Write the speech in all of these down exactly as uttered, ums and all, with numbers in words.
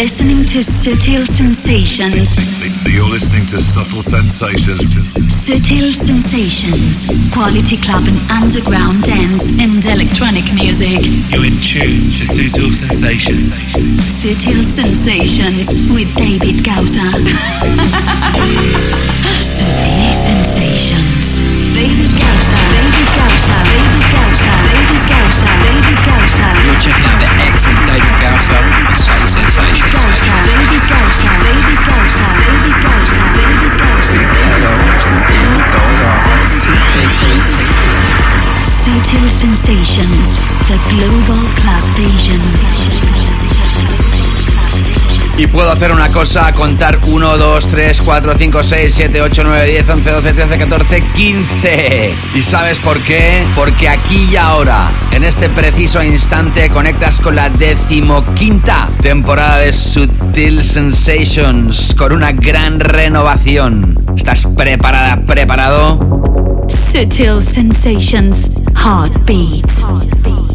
listening to Subtle Sensations. You're listening to Subtle Sensations. Subtle Sensations. Quality club and underground dance and electronic music. You're in tune to Subtle Sensations. Subtle Sensations with David Gausa. Subtle Sensations. David Gausa, David Gausa, David Gausa, David Gausa, David Gausa. You're checking out the X and David Gausa and Subtle Sensations. David Gausa, David Gausa, David Gausa, David Gausa, David Gausa. Subtle Sensations, the global club vision. Y puedo hacer una cosa, contar uno, dos, tres, cuatro, cinco, seis, siete, ocho, nueve, diez, once, doce, trece, catorce, quince. ¿Y sabes por qué? Porque aquí y ahora, en este preciso instante, conectas con la decimoquinta temporada de Subtle Sensations, con una gran renovación. ¿Estás preparada, preparado? Subtle Sensations, Heartbeat. Subtle Sensations.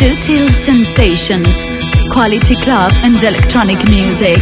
Subtle Sensations, quality club and electronic music.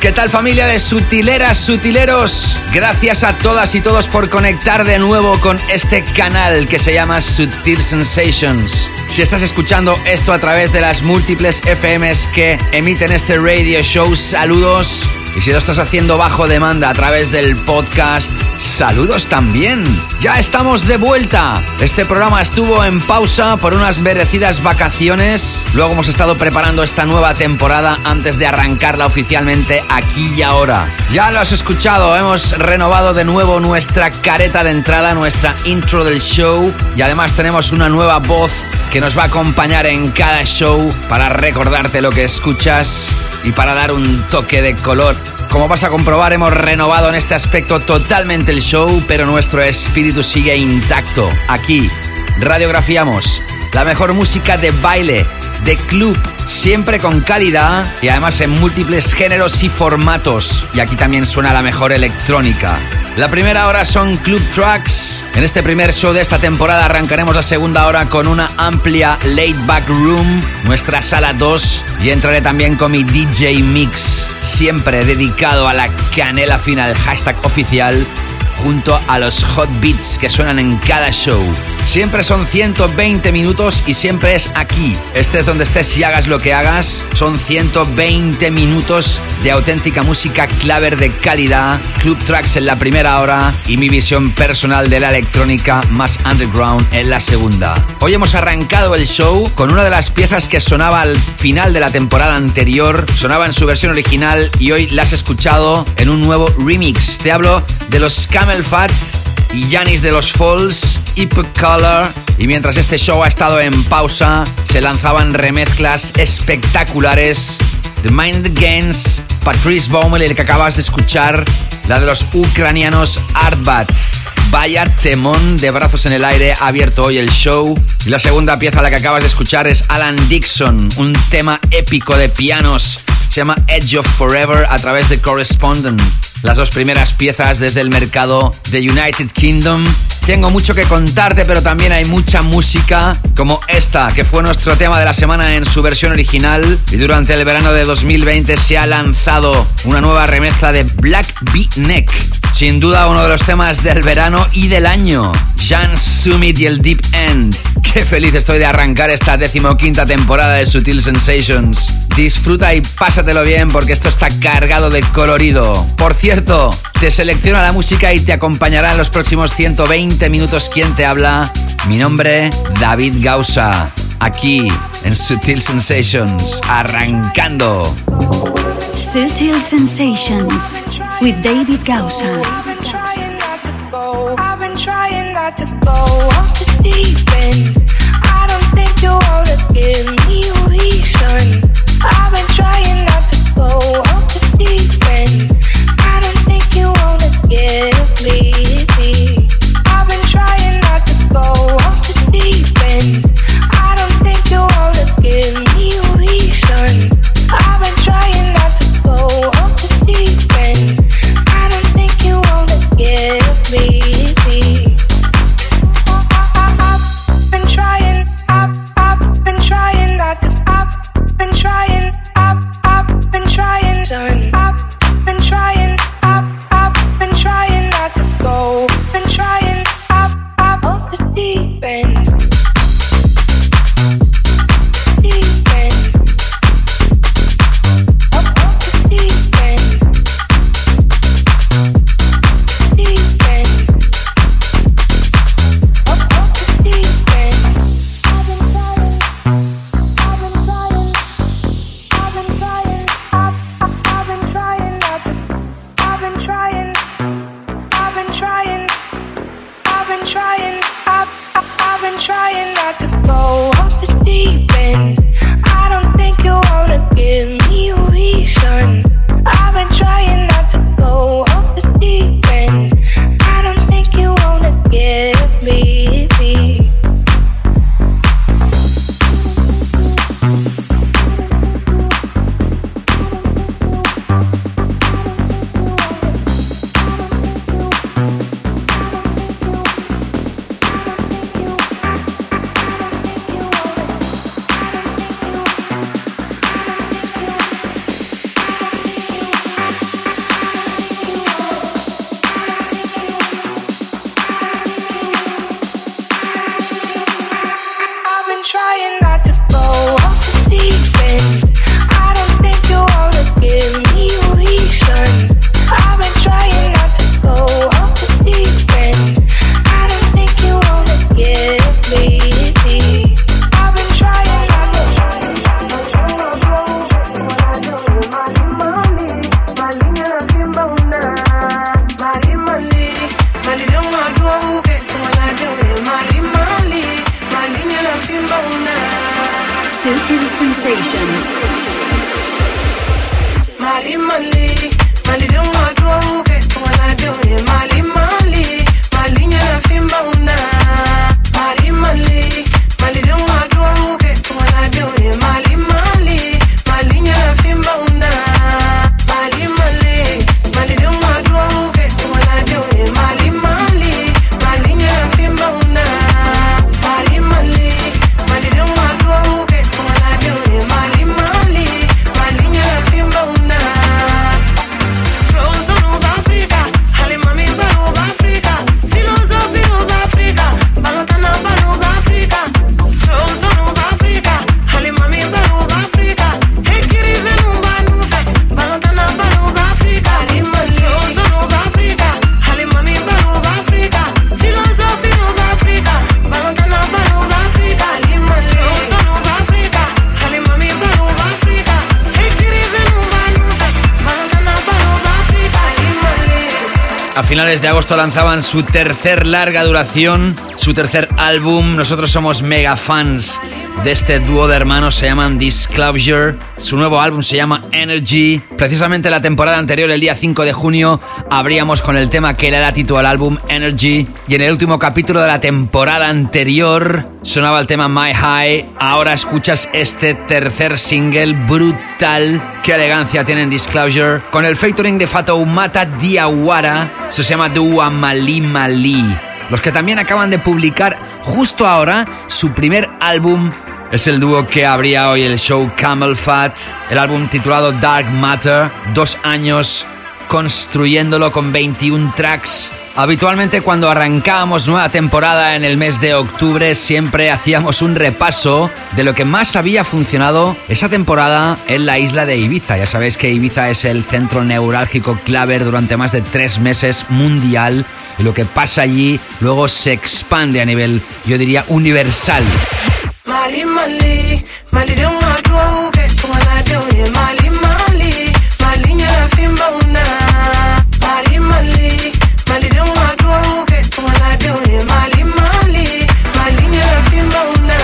¿Qué tal, familia de sutileras, sutileros? Gracias a todas y todos por conectar de nuevo con este canal que se llama Subtle Sensations. Si estás escuchando esto a través de las múltiples F Ms que emiten este radio show, saludos. Y si lo estás haciendo bajo demanda a través del podcast, saludos también. Ya estamos de vuelta. Este programa estuvo en pausa por unas merecidas vacaciones. Luego hemos estado preparando esta nueva temporada antes de arrancarla oficialmente aquí y ahora. Ya lo has escuchado, hemos renovado de nuevo nuestra careta de entrada, nuestra intro del show. Y además tenemos una nueva voz que nos va a acompañar en cada show para recordarte lo que escuchas y para dar un toque de color. Como vas a comprobar, hemos renovado en este aspecto totalmente el show, pero nuestro espíritu sigue intacto. Aquí radiografiamos la mejor música de baile, de club, siempre con calidad y además en múltiples géneros y formatos. Y aquí también suena la mejor electrónica. La primera hora son club tracks. En este primer show de esta temporada arrancaremos la segunda hora con una amplia laid back room, nuestra sala dos, y entraré también con mi D J mix, siempre dedicado a la canela final, hashtag oficial, junto a los hot beats que suenan en cada show. Siempre son ciento veinte minutos y siempre es aquí. Estés donde estés y hagas lo que hagas, son ciento veinte minutos de auténtica música clave de calidad, club tracks en la primera hora y mi visión personal de la electrónica más underground en la segunda. Hoy hemos arrancado el show con una de las piezas que sonaba al final de la temporada anterior, sonaba en su versión original y hoy la has escuchado en un nuevo remix. Te hablo de los Camelphat y Yanis de los Falls, Color, y mientras este show ha estado en pausa, se lanzaban remezclas espectaculares de Mind Games, Patrice Baumel, el que acabas de escuchar, la de los ucranianos Artbat. Vaya temón, de brazos en el aire, ha abierto hoy el show. Y la segunda pieza, la que acabas de escuchar, es Alan Dixon, un tema épico de pianos. Se llama Edge of Forever a través de Correspondent. Las dos primeras piezas desde el mercado de United Kingdom. Tengo mucho que contarte, pero también hay mucha música como esta, que fue nuestro tema de la semana en su versión original. Y durante el verano de dos mil veinte se ha lanzado una nueva remezcla de Black Beatnik. Sin duda uno de los temas del verano y del año. John Summit y el Deep End. Qué feliz estoy de arrancar esta decimoquinta temporada de Subtle Sensations. Disfruta y pásatelo bien porque esto está cargado de colorido. Por cierto, te selecciona la música y te acompañará en los próximos ciento veinte minutos. ¿Quién te habla? Mi nombre, David Gausa, aquí en Subtle Sensations, arrancando. Subtle Sensations with David Gausa. I've been trying not to go off the deep end. I don't think you ought to give me a reason. I've been trying not to go off the deep end. You wanna get me? I've been trying not to go off the deep end. I don't think you wanna give me a reason. I've been trying not to go off the deep end. I don't think you wanna get me. I've been trying. Sensations. Mali, Mali, Mali don't want to get to what I do. Mali, Mali, Mali, you're a fimbona. Mali, Mali, Mali don't want to get to what I do. Mali, Mali, Mali, you're a fimbona. Mali, Mali, Mali don't want to get to what I do. Mali, Mali, Mali, you're a fimbona. Mali, Mali, Mali don't want to. A finales de agosto lanzaban su tercer larga duración, su tercer álbum. Nosotros somos mega fans de este dúo de hermanos, se llaman Disclosure. Su nuevo álbum se llama Energy. Precisamente la temporada anterior, el día cinco de junio, abríamos con el tema que le da título al álbum, Energy. Y en el último capítulo de la temporada anterior sonaba el tema My High. Ahora escuchas este tercer single brutal. Qué elegancia tienen Disclosure, con el featuring de Fatoumata Diawara. Eso se llama Dua Mali Mali. Los que también acaban de publicar justo ahora su primer álbum. Es el dúo que abría hoy el show, Camelphat. El álbum titulado Dark Matter. Dos años construyéndolo con veintiún tracks. Habitualmente cuando arrancábamos nueva temporada en el mes de octubre siempre hacíamos un repaso de lo que más había funcionado esa temporada en la isla de Ibiza. Ya sabéis que Ibiza es el centro neurálgico clave durante más de tres meses mundial, y lo que pasa allí luego se expande a nivel, yo diría, universal. Mali, Mali, Mali, don't want to get to what I do. Mali, Mali, Mali, you're a fimbona. Mali, Mali, Mali, don't want to get to what I do. Mali, Mali, Mali, you're a fimbona.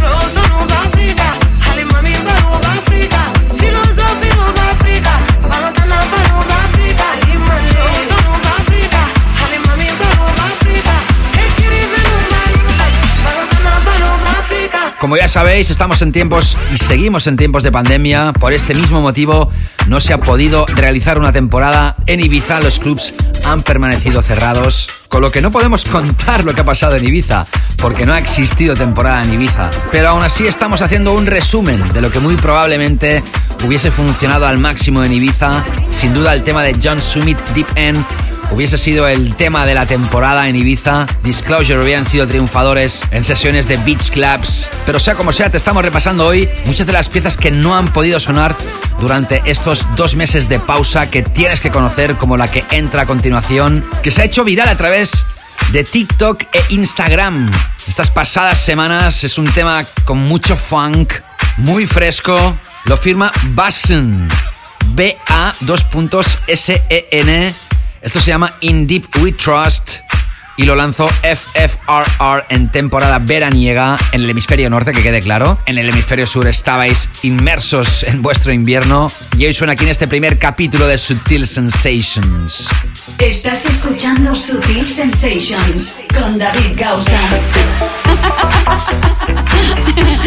Rose of Africa, Halimami of Africa, philosophy of Africa, Balotana of Africa, Limali, Rose of Africa, Halimami of Africa. Como ya sabéis, estamos en tiempos y seguimos en tiempos de pandemia. Por este mismo motivo no se ha podido realizar una temporada en Ibiza. Los clubs han permanecido cerrados, con lo que no podemos contar lo que ha pasado en Ibiza, porque no ha existido temporada en Ibiza. Pero aún así estamos haciendo un resumen de lo que muy probablemente hubiese funcionado al máximo en Ibiza. Sin duda el tema de John Summit, Deep End, hubiese sido el tema de la temporada en Ibiza. Disclosure hubieran sido triunfadores en sesiones de beach clubs. Pero sea como sea, te estamos repasando hoy muchas de las piezas que no han podido sonar durante estos dos meses de pausa, que tienes que conocer, como la que entra a continuación, que se ha hecho viral a través de TikTok e Instagram estas pasadas semanas. Es un tema con mucho funk, muy fresco. Lo firma Bassen, B A dos puntos S E N. Esto se llama In Deep We Trust y lo lanzó F F R R en temporada veraniega en el hemisferio norte, que quede claro. En el hemisferio sur estabais inmersos en vuestro invierno, y hoy suena aquí en este primer capítulo de Subtle Sensations. Estás escuchando Subtle Sensations con David Gausa. Hey!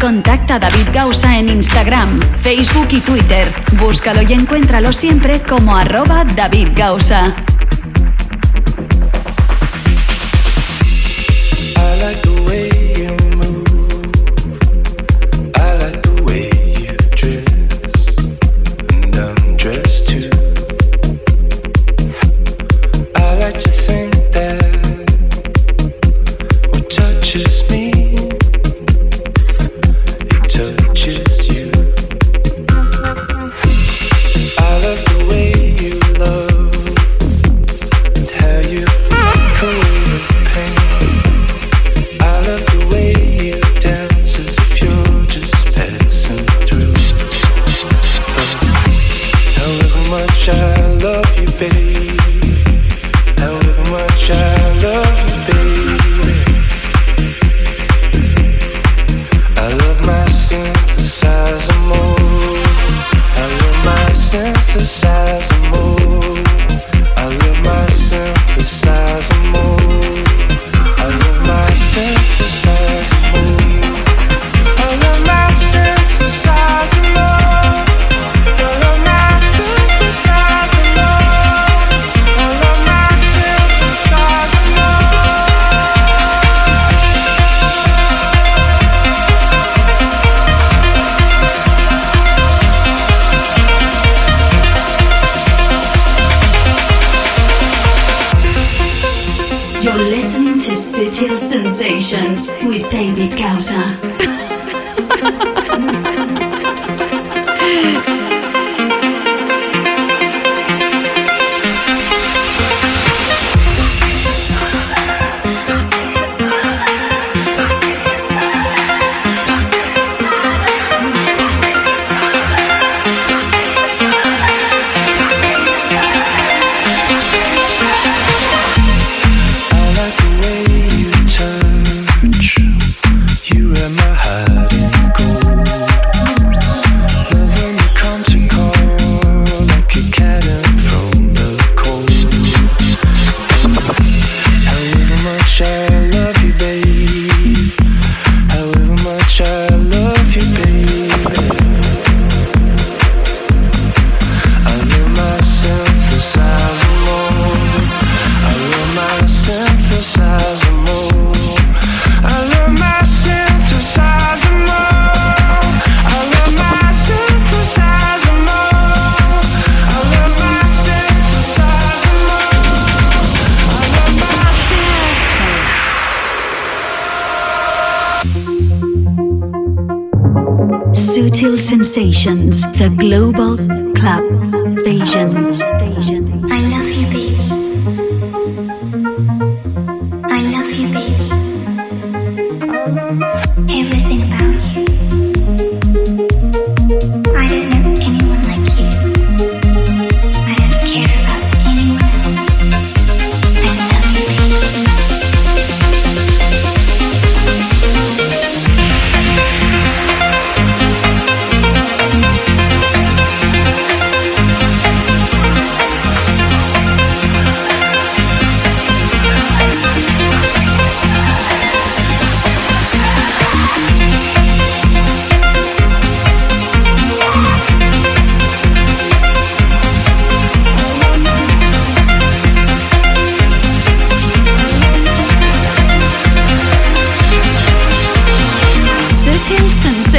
Contacta a David Gausa en Instagram, Facebook y Twitter. Búscalo y encuéntralo siempre como arroba David Gausa. Subtle Sensations, the Global Club Vision. I love you, baby. I love you, baby. Everything about you. I don't know anyone like you. I don't care about anyone else. I love you, baby.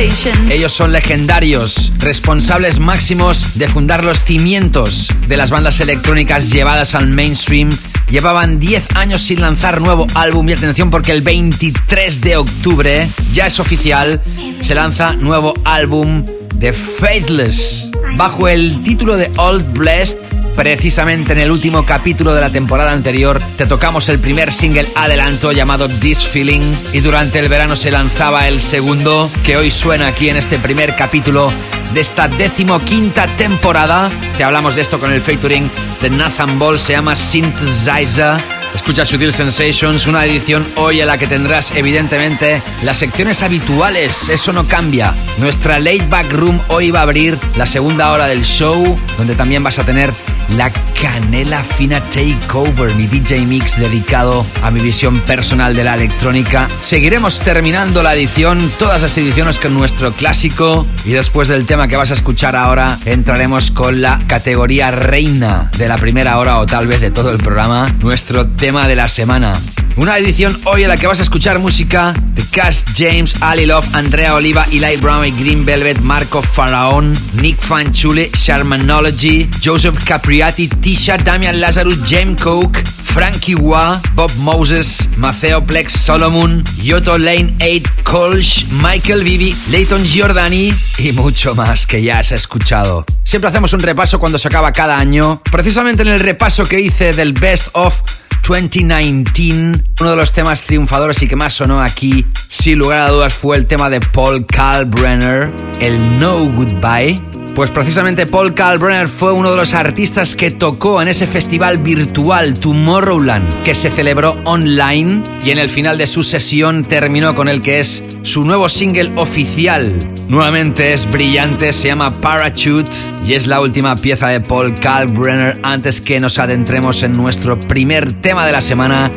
Sensations. Ellos son legendarios, responsables máximos de fundar los cimientos de las bandas electrónicas llevadas al mainstream. Llevaban diez años sin lanzar nuevo álbum y atención porque el veintitrés de octubre, ya es oficial, se lanza nuevo álbum de Faithless, bajo el título de Old Blessed. Precisamente en el último capítulo de la temporada anterior te tocamos el primer single adelanto llamado This Feeling y durante el verano se lanzaba el segundo que hoy suena aquí en este primer capítulo de esta decimoquinta temporada. Te hablamos de esto con el featuring de Nathan Ball, se llama Synthesizer. Escucha Subtle Sensations, una edición hoy en la que tendrás evidentemente las secciones habituales, eso no cambia. Nuestra Late Back Room hoy va a abrir la segunda hora del show, donde también vas a tener la Canela Fina Takeover, mi D J Mix dedicado a mi visión personal de la electrónica. Seguiremos terminando la edición, todas las ediciones con nuestro clásico y después del tema que vas a escuchar ahora entraremos con la categoría reina de la primera hora o tal vez de todo el programa, nuestro tema de la semana. Una edición hoy en la que vas a escuchar música de Cash James, Ali Love, Andrea Oliva, Eli Brown y Green Velvet, Marco Faraón, Nic Fanciulli, Shermanology, Joseph Capriati, Tisha, Damian Lazarus, James Cook, Frankie Wah, Bob Moses, Maceo Plex, Solomun, Yotto, Lane ocho, Kölsch, Michael Vivi, Layton Giordani y mucho más que ya has escuchado. Siempre hacemos un repaso cuando se acaba cada año. Precisamente en el repaso que hice del Best of dos mil diecinueve, uno de los temas triunfadores y que más sonó aquí, sin lugar a dudas, fue el tema de Paul Kalkbrenner, el No Goodbye. Pues precisamente Paul Kalkbrenner fue uno de los artistas que tocó en ese festival virtual Tomorrowland, que se celebró online y en el final de su sesión terminó con el que es su nuevo single oficial. Nuevamente es brillante, se llama Parachute y es la última pieza de Paul Kalkbrenner antes que nos adentremos en nuestro primer tema de la semana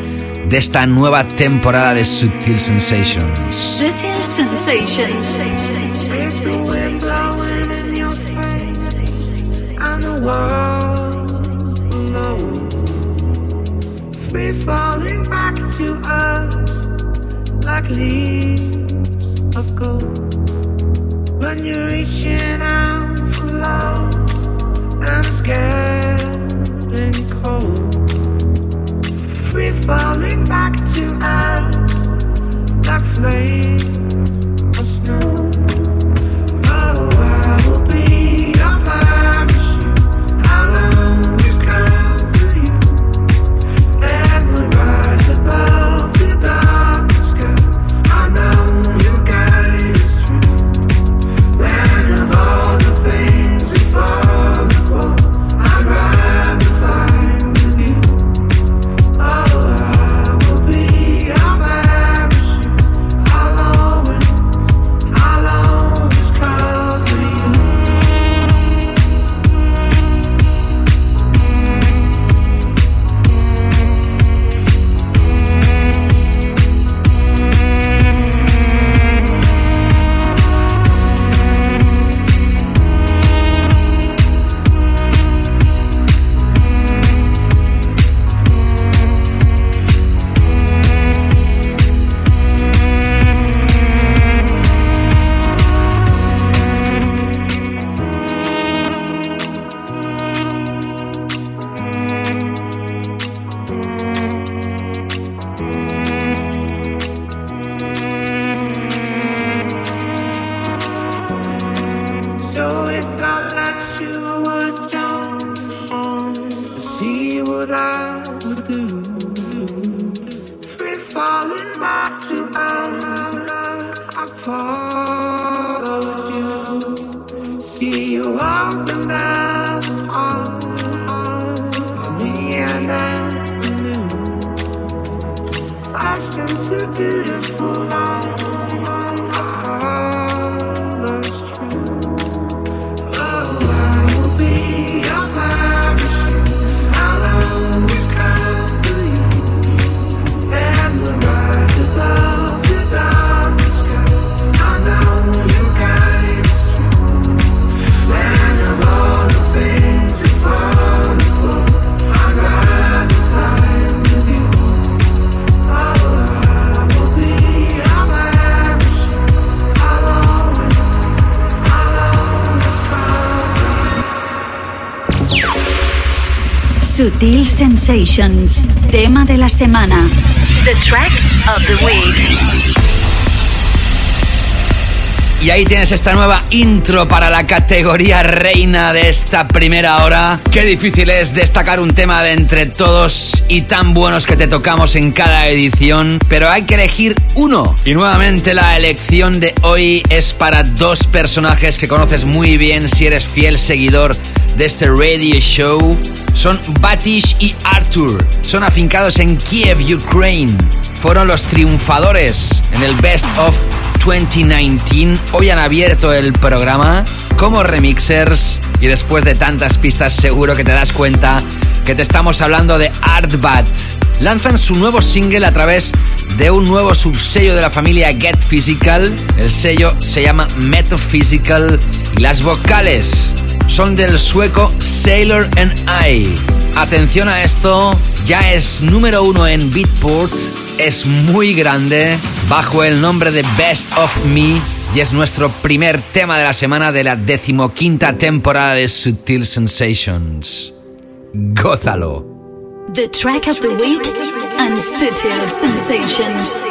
de esta nueva temporada de Subtle Sensations. Subtle Sensations. When you're reaching out for love, I'm scared and cold. Free falling back to earth, like flames of snow. Oh, I will be your parachute. I'll always come for you, and we'll rise above the darkest skies. I know you'll guide us true. I Subtle Sensations, tema de la semana. The track of the week. Y ahí tienes esta nueva intro para la categoría reina de esta primera hora. Qué difícil es destacar un tema de entre todos y tan buenos que te tocamos en cada edición, pero hay que elegir uno. Y nuevamente la elección de hoy es para dos personajes que conoces muy bien si eres fiel seguidor de este radio show. Son Batish y Arthur. Son afincados en Kiev, Ukraine. Fueron los triunfadores en el Best of dos mil diecinueve. Hoy han abierto el programa como remixers y después de tantas pistas seguro que te das cuenta que te estamos hablando de Artbat. Lanzan su nuevo single a través de un nuevo subsello de la familia Get Physical. El sello se llama Metaphysical y las vocales son del sueco Sailor and I. Atención a esto, ya es número uno en Beatport, es muy grande, bajo el nombre de Best of Me, y es nuestro primer tema de la semana de la decimoquinta temporada de Subtle Sensations. ¡Gózalo! The track of the week and Subtle Sensations. Subtle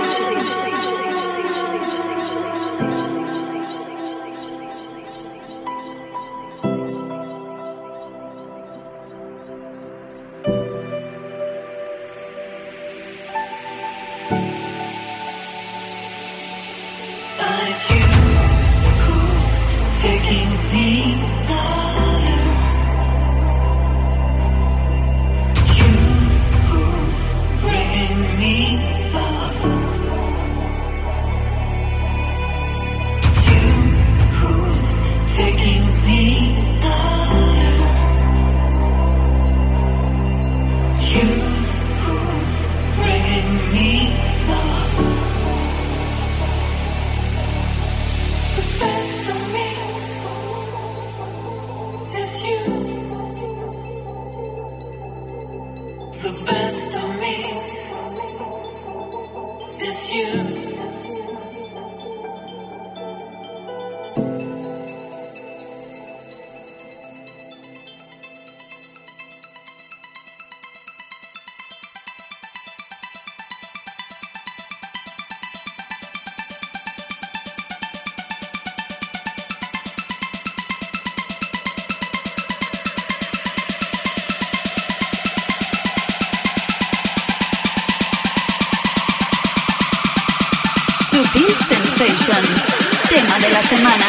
Sensations, tema de la semana.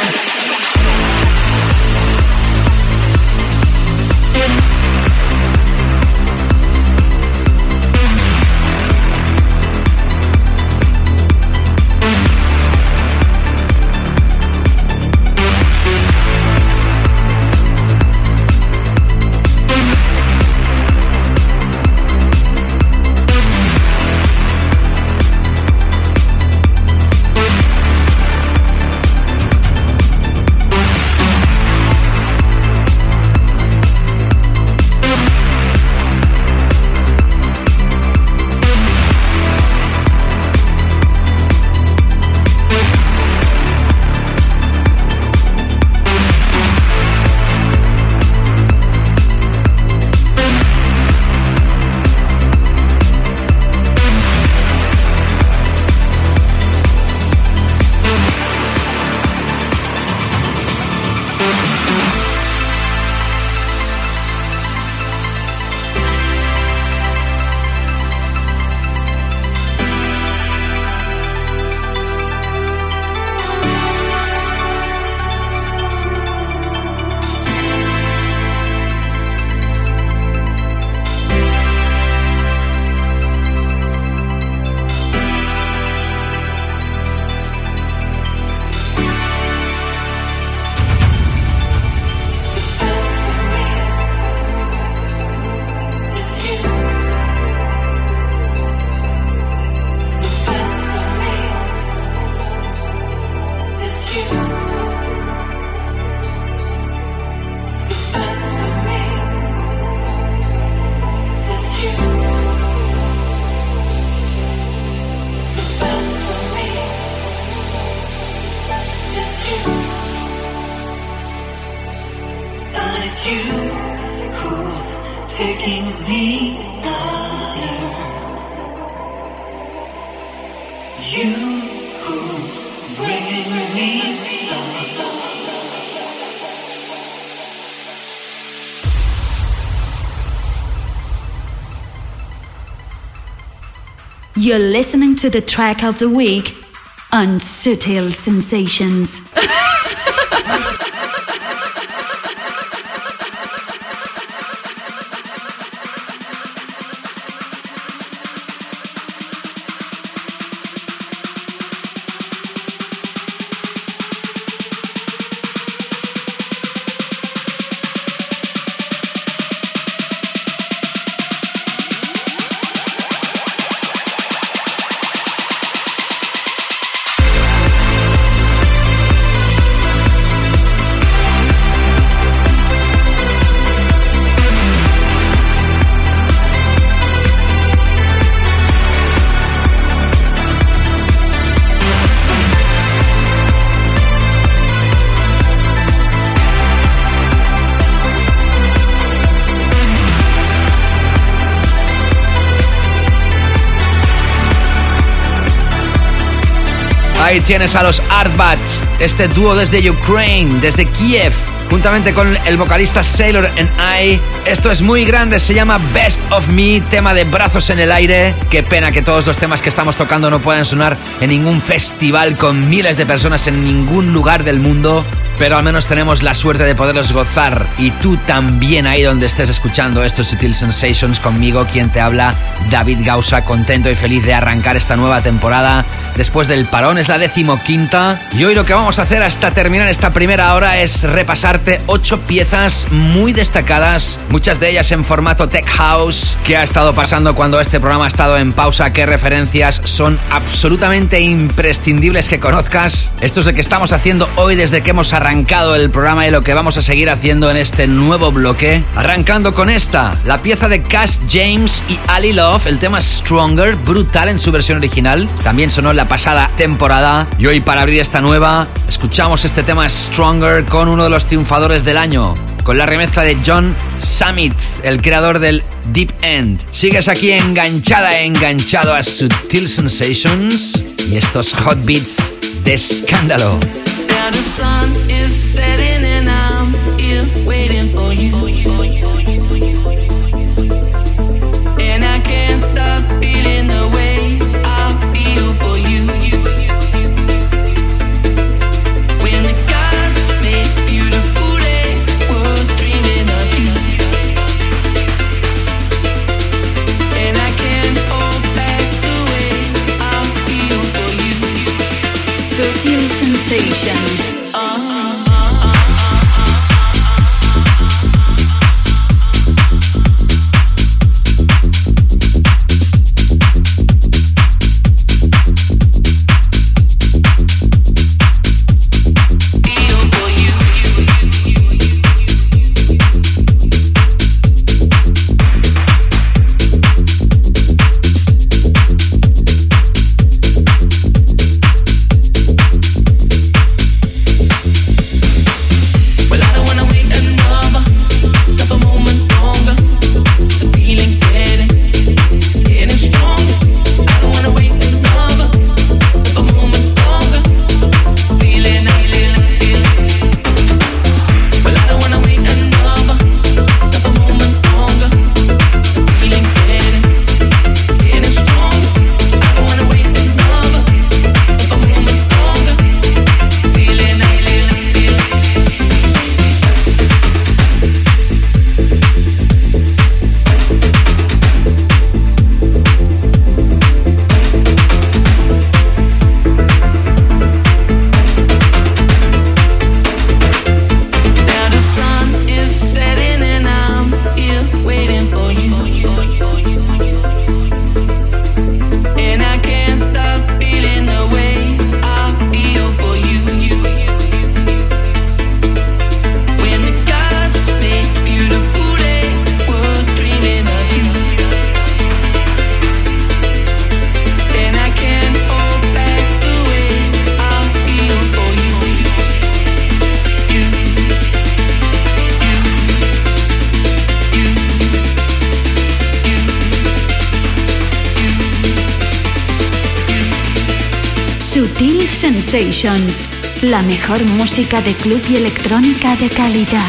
taking me higher. You who's bringing me up. You're listening to the track of the week on Subtle Sensations. Ahí tienes a los Artbat, este dúo desde Ukraine, desde Kiev, juntamente con el vocalista Sailor and I. Esto es muy grande, se llama Best of Me, tema de Brazos en el Aire. Qué pena que todos los temas que estamos tocando no puedan sonar en ningún festival con miles de personas en ningún lugar del mundo, pero al menos tenemos la suerte de poderlos gozar. Y tú también, ahí donde estés escuchando estos Subtle Sensations, conmigo, quien te habla, David Gausa, contento y feliz de arrancar esta nueva temporada. Después del parón, es la decimoquinta, y hoy lo que vamos a hacer hasta terminar esta primera hora es repasarte ocho piezas muy destacadas, muchas de ellas en formato Tech House. ¿Qué ha estado pasando cuando este programa ha estado en pausa? ¿Qué referencias son absolutamente imprescindibles que conozcas? Esto es lo que estamos haciendo hoy desde que hemos arrancado arrancado el programa y lo que vamos a seguir haciendo en este nuevo bloque, arrancando con esta, la pieza de Cass James y Ali Love, el tema Stronger, brutal en su versión original, también sonó en la pasada temporada, y hoy para abrir esta nueva escuchamos este tema Stronger con uno de los triunfadores del año, con la remezcla de John Summit, el creador del Deep End. Sigues aquí enganchada, enganchado a Subtle Sensations y estos hot beats de escándalo. Now the sun is setting and I'm here waiting for you. And I can't stop feeling the way I feel for you. When the gods make beautiful day, we're dreaming of you. And I can't hold back the way I feel for you. Subtle Sensations. Subtle Sensations, la mejor música de club y electrónica de calidad.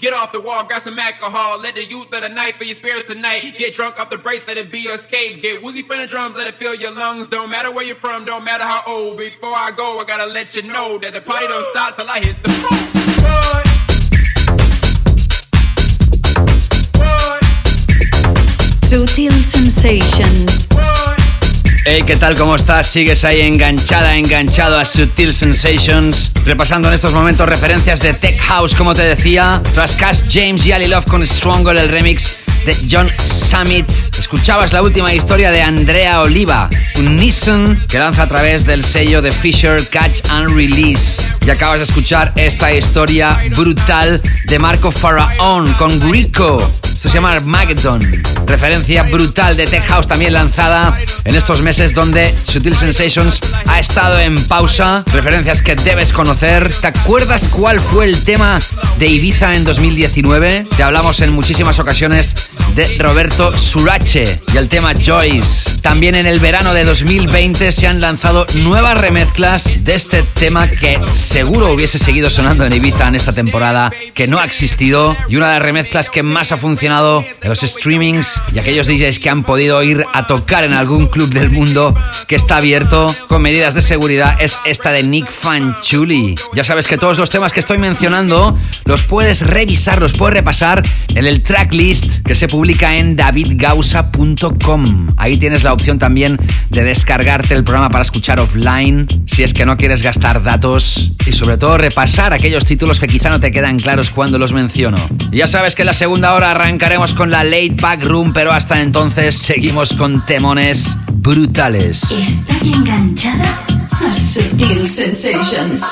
Get off the wall, grab some alcohol. Let the youth of the night for your spirits tonight. Get drunk off the brakes, let it be your escape. Get woozy from the drums, let it fill your lungs. Don't matter where you're from, don't matter how old. Before I go, I gotta let you know that the party don't stop till I hit the floor. Subtle Sensations. Hey, ¿qué tal? ¿Cómo estás? Sigues ahí enganchada, enganchado a Subtle Sensations, repasando en estos momentos referencias de Tech House, como te decía, tras Cash James y Ali Love con Stronger, el remix de John Summit. Escuchabas la última historia de Andrea Oliva, un Nissan que lanza a través del sello de Fisher Catch and Release. Y acabas de escuchar esta historia brutal de Marco Faraón con Rico. Esto se llama Armageddon, referencia brutal de Tech House también lanzada en estos meses donde Subtle Sensations ha estado en pausa. Referencias que debes conocer. ¿Te acuerdas cuál fue el tema de Ibiza en dos mil diecinueve? Te hablamos en muchísimas ocasiones de Roberto Surace y el tema Joyce. También en el verano de dos mil veinte se han lanzado nuevas remezclas de este tema que seguro hubiese seguido sonando en Ibiza en esta temporada, que no ha existido, y una de las remezclas que más ha funcionado en los streamings y aquellos D Js que han podido ir a tocar en algún club del mundo que está abierto con medidas de seguridad es esta de Nic Fanciulli. Ya sabes que todos los temas que estoy mencionando los puedes revisar, los puedes repasar en el tracklist que se publica en david gausa punto com. Ahí tienes la opción también de descargarte el programa para escuchar offline si es que no quieres gastar datos, y sobre todo repasar aquellos títulos que quizá no te quedan claros cuando los menciono. Ya sabes que en la segunda hora arrancaremos con la Late Back Room, pero hasta entonces seguimos con temones brutales. ¿Estás enganchada a Subtle Sensations?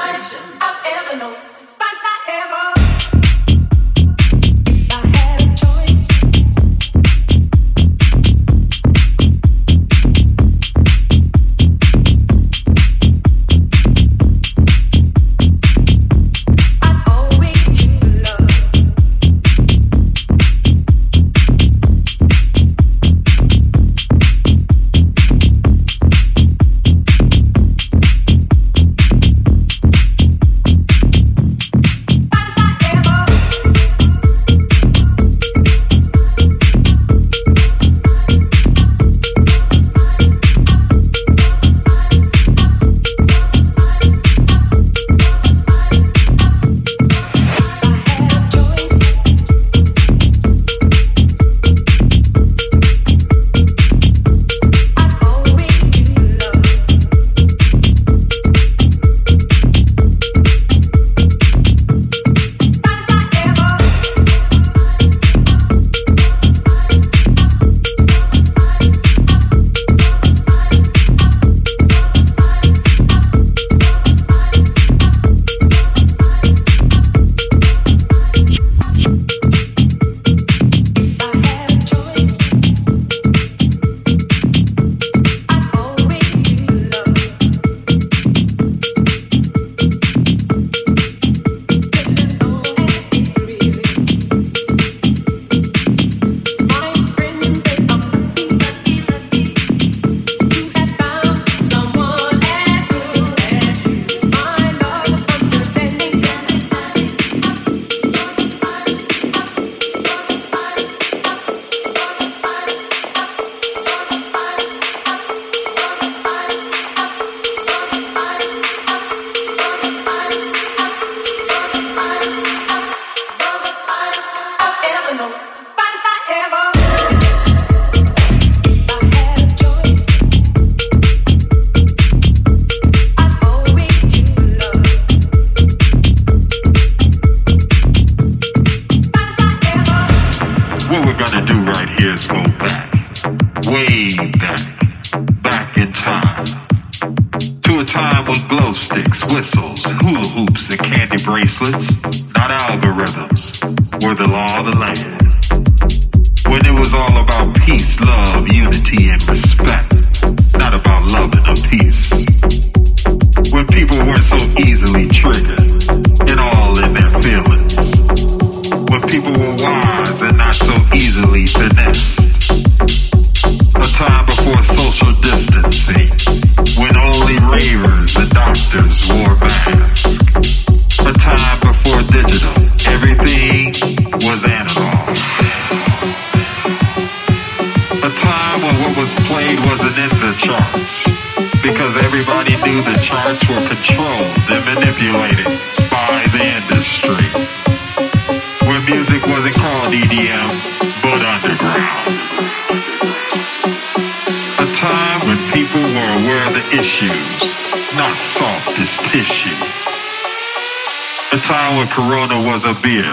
Corona was a beer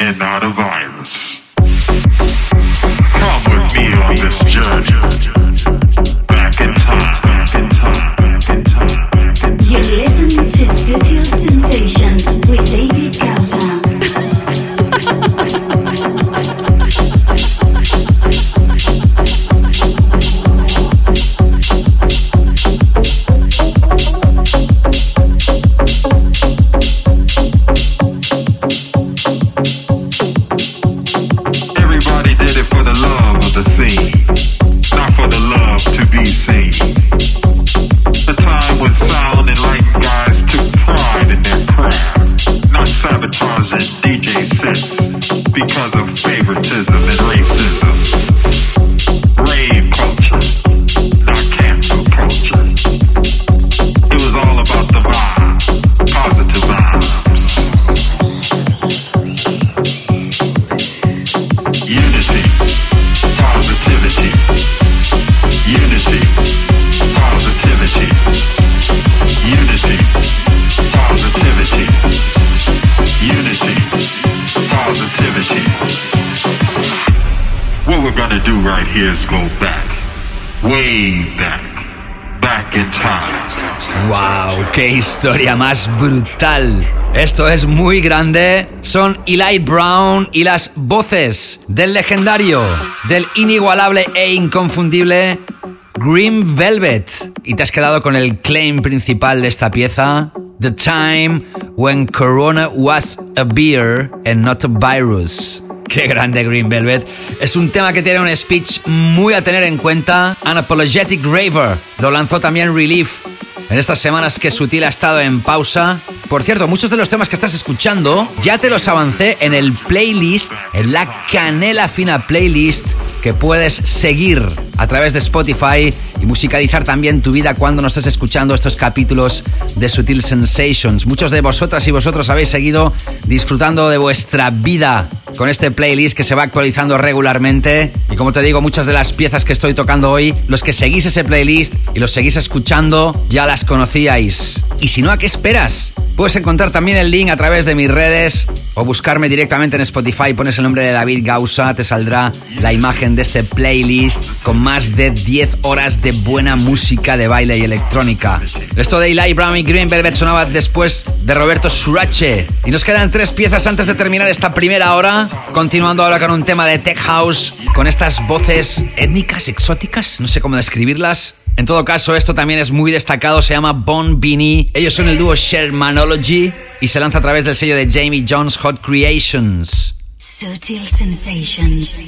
and not a virus. we're gonna do right here is go back, way back, back in time. Wow, qué historia más brutal. Esto es muy grande. Son Eli Brown y las voces del legendario, del inigualable e inconfundible Green Velvet. Y te has quedado con el claim principal de esta pieza: The Time When Corona Was a Beer and Not a Virus. Qué grande Green Velvet. Es un tema que tiene un speech muy a tener en cuenta. Unapologetic Raver lo lanzó también Relief en estas semanas que Sutil ha estado en pausa. Por cierto, muchos de los temas que estás escuchando ya te los avancé en el playlist, en la Canela Fina playlist, que puedes seguir a través de Spotify y musicalizar también tu vida cuando no estés escuchando estos capítulos de Subtle Sensations. Muchos de vosotras y vosotros habéis seguido disfrutando de vuestra vida con este playlist que se va actualizando regularmente. Y como te digo, muchas de las piezas que estoy tocando hoy, los que seguís ese playlist y los seguís escuchando, ya las conocíais. Y si no, ¿a qué esperas? Puedes encontrar también el link a través de mis redes o buscarme directamente en Spotify. Pones el nombre de David Gausa, te saldrá la imagen de este playlist con más de diez horas de buena música de baile y electrónica. Esto de Eli Brown y Green Velvet sonaba después de Roberto Surace. Y nos quedan tres piezas antes de terminar esta primera hora. Continuando ahora con un tema de Tech House, con estas voces étnicas, exóticas, no sé cómo describirlas. En todo caso, esto también es muy destacado, se llama Bon Bini. Ellos son el dúo Shermanology y se lanza a través del sello de Jamie Jones Hot Creations. Subtle Sensations.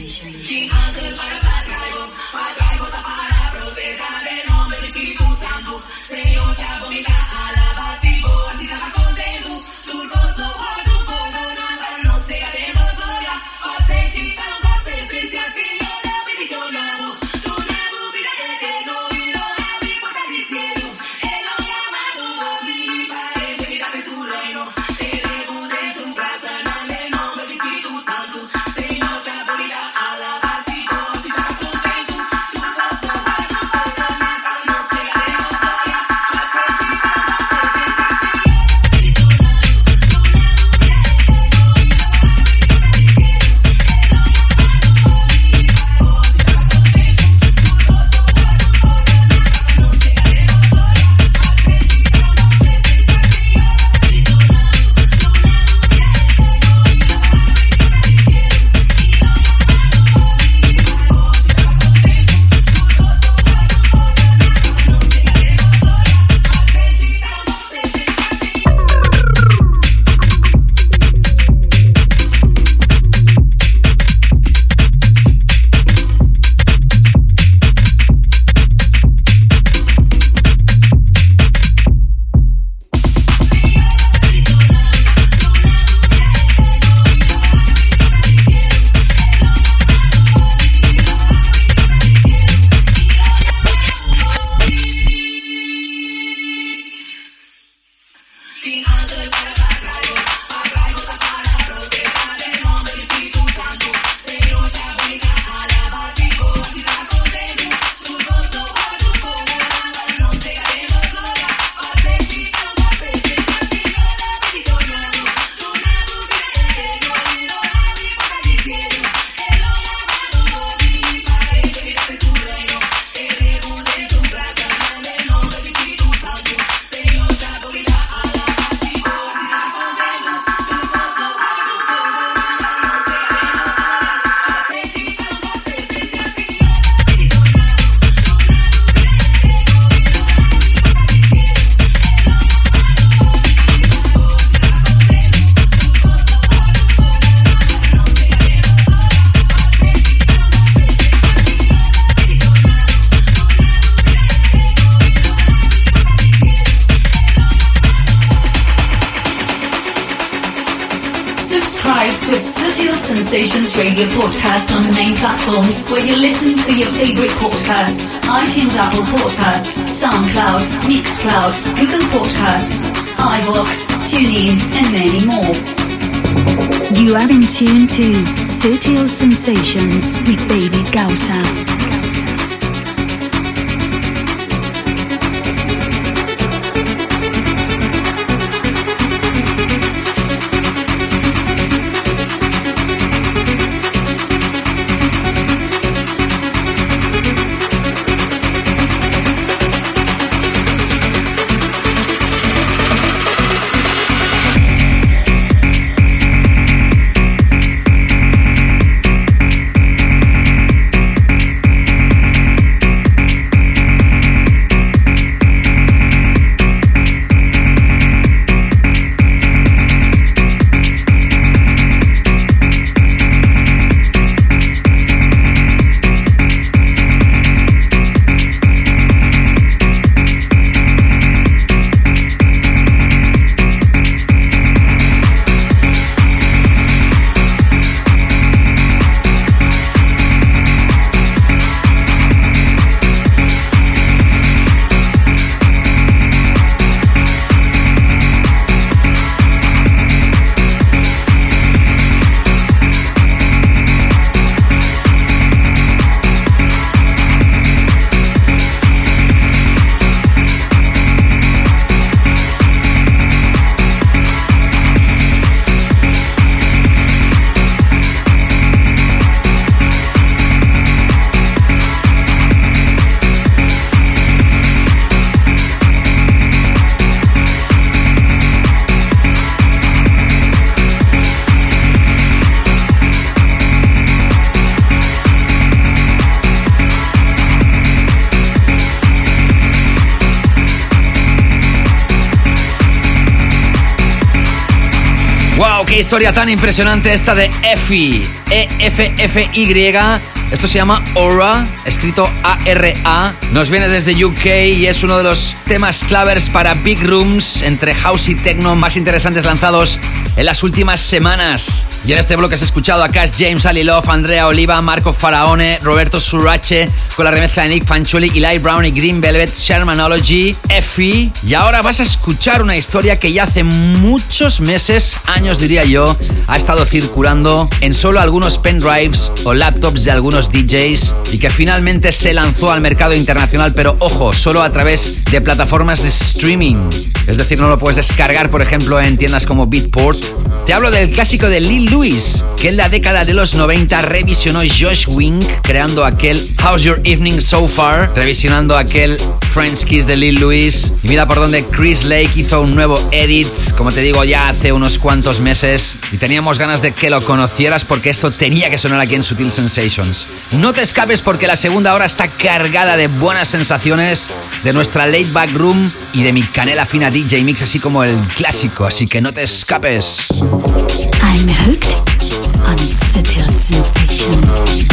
Radio podcast on the main platforms where you listen to your favorite podcasts: iTunes, Apple Podcasts, SoundCloud, Mixcloud, Google Podcasts, iVoox, TuneIn, and many more. You are in tune to Subtle Sensations with David Gausa. qué historia tan impresionante esta de Effy, E F F Y. Esto se llama Aura, escrito A R A. Nos viene desde U K y es uno de los temas clavers para Big Rooms, entre house y techno más interesantes lanzados en las últimas semanas. Y en este bloque has escuchado a Cash James, Ali Love, Andrea Oliva, Marco Faraone, Roberto Surace, con la remezcla de Nic Fanciulli, Eli Brown y Green Velvet, Shermanology, Effy. Y ahora vas a escuchar una historia que ya hace muchos meses, años diría yo, ha estado circulando en solo algunos pendrives o laptops de algunos D Js y que finalmente se lanzó al mercado internacional, pero ojo, solo a través de plataformas de streaming. Es decir, no lo puedes descargar, por ejemplo, en tiendas como Beatport. Te hablo del clásico de Lil Louis, que en la década de los noventa revisionó Josh Wink, creando aquel How's Your Evening So Far, revisionando aquel French Kiss de Lil Louis. Y mira por donde Chris Lake hizo un nuevo edit, como te digo, ya hace unos cuantos meses, y teníamos ganas de que lo conocieras porque esto tenía que sonar aquí en Subtle Sensations. No te escapes porque la segunda hora está cargada de buenas sensaciones, de nuestra Late Back Room y de mi canela fina D J Mix, así como el clásico, así que no te escapes. I'm hooked on Subtle Sensations.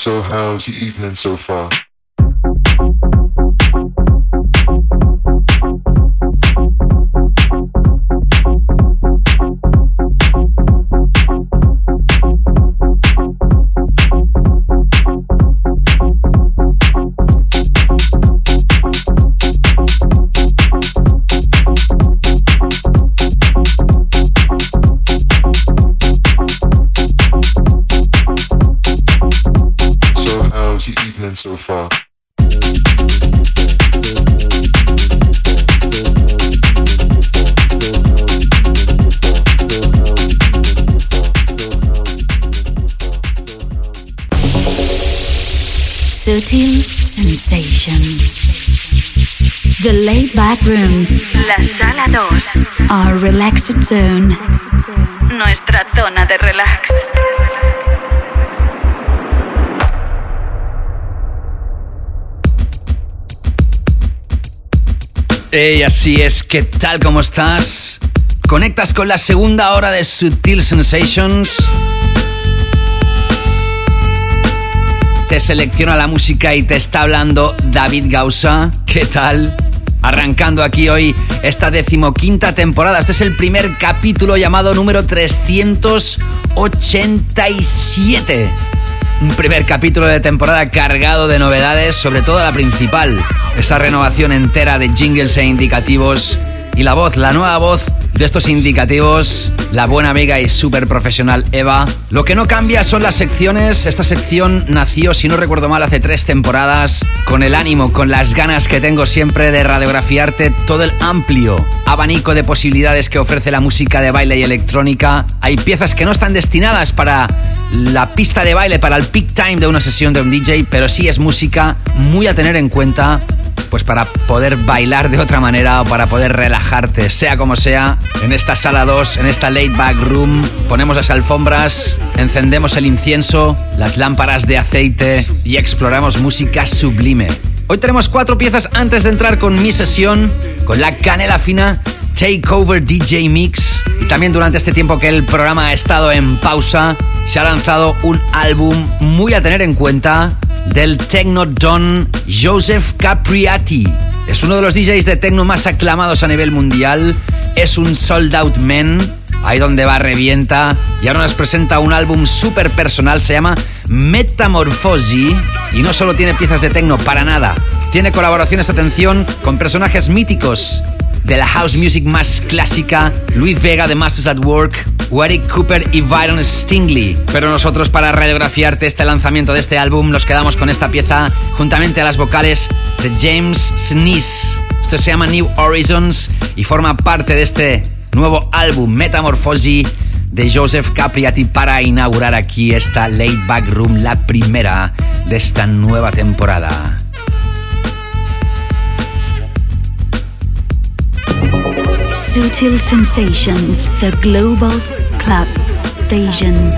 So how's the evening so far? So far. Subtle Sensations. The laid back room. La sala dos. Our relaxed zone. Nuestra zona de relax. Hey, así es, ¿qué tal? ¿Cómo estás? Conectas con la segunda hora de Subtle Sensations. Te selecciona la música y te está hablando David Gausa. ¿Qué tal? Arrancando aquí hoy esta decimoquinta temporada. Este es el primer capítulo llamado número trescientos ochenta y siete. Un primer capítulo de temporada cargado de novedades, sobre todo la principal, esa renovación entera de jingles e indicativos y la voz, la nueva voz de estos indicativos, la buena amiga y súper profesional Eva. Lo que no cambia son las secciones. Esta sección nació, si no recuerdo mal, hace tres temporadas, con el ánimo, con las ganas que tengo siempre de radiografiarte todo el amplio abanico de posibilidades que ofrece la música de baile y electrónica. Hay piezas que no están destinadas para la pista de baile, para el peak time de una sesión de un D J, pero sí es música muy a tener en cuenta, pues para poder bailar de otra manera o para poder relajarte, sea como sea. En esta sala dos, en esta laid back room, ponemos las alfombras, encendemos el incienso, las lámparas de aceite y exploramos música sublime. Hoy tenemos cuatro piezas antes de entrar con mi sesión, con la canela fina, Takeover D J Mix. Y también durante este tiempo que el programa ha estado en pausa, se ha lanzado un álbum muy a tener en cuenta del techno don Joseph Capriati. Es uno de los D Js de techno más aclamados a nivel mundial. Es un sold out man, ahí donde va revienta. Y ahora nos presenta un álbum súper personal, se llama Metamorphosis. Y no solo tiene piezas de techno, para nada. Tiene colaboraciones, atención, con personajes míticos de la house music más clásica, Luis Vega de Masters at Work, Eric Cooper y Byron Stingley. Pero nosotros, para radiografiarte este lanzamiento de este álbum, nos quedamos con esta pieza juntamente a las vocales de James Sneeze. Esto se llama New Horizons y forma parte de este nuevo álbum Metamorphosis de Joseph Capriati, para inaugurar aquí esta Laid Back Room, la primera de esta nueva temporada. Subtle Sensations, the global club vision.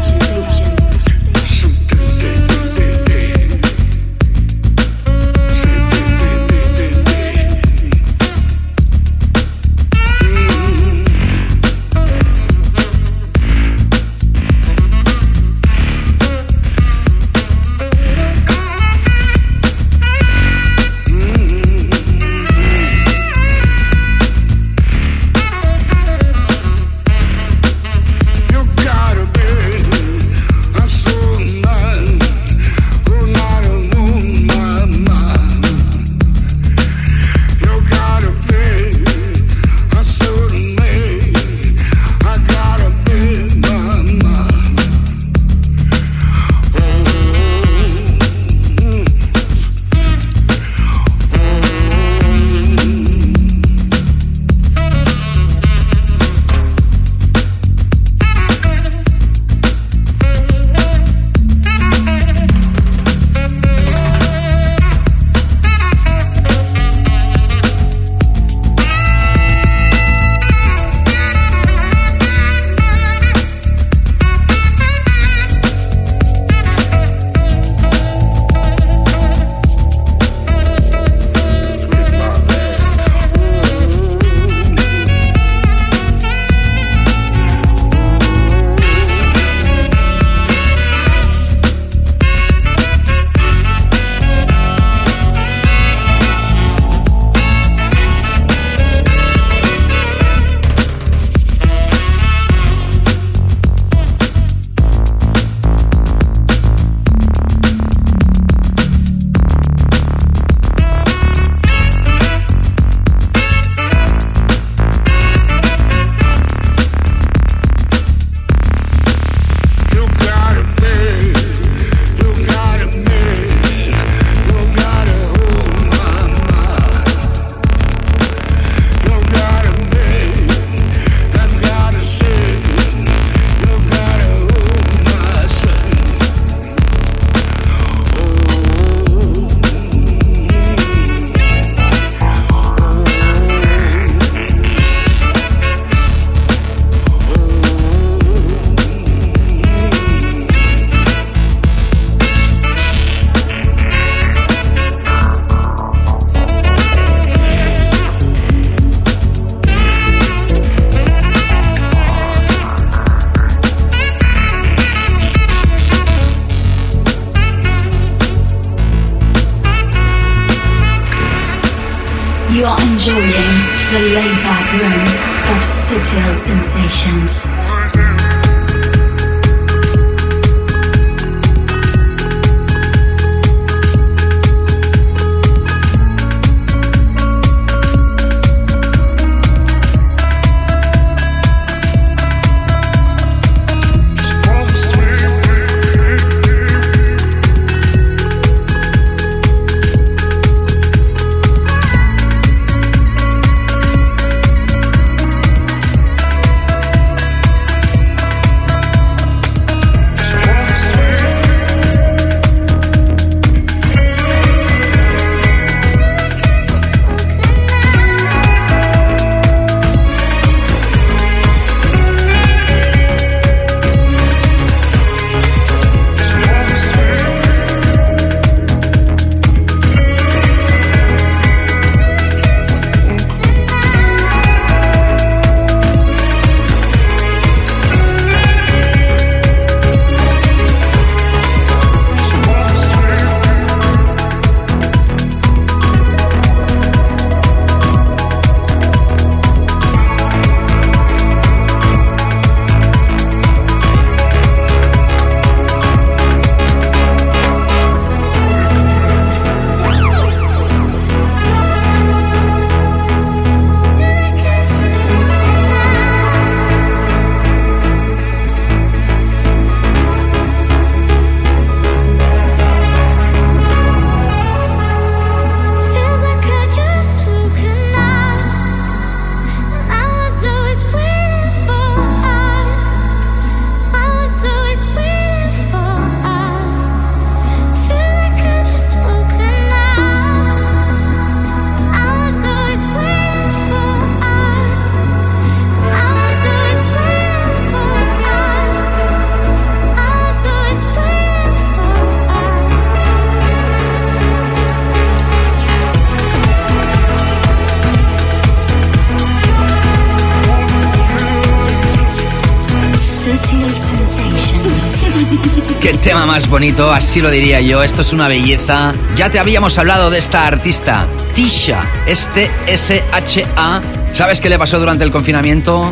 Qué tema más bonito, así lo diría yo. Esto es una belleza. Ya te habíamos hablado de esta artista, Tisha, este S H A. ¿Sabes qué le pasó durante el confinamiento?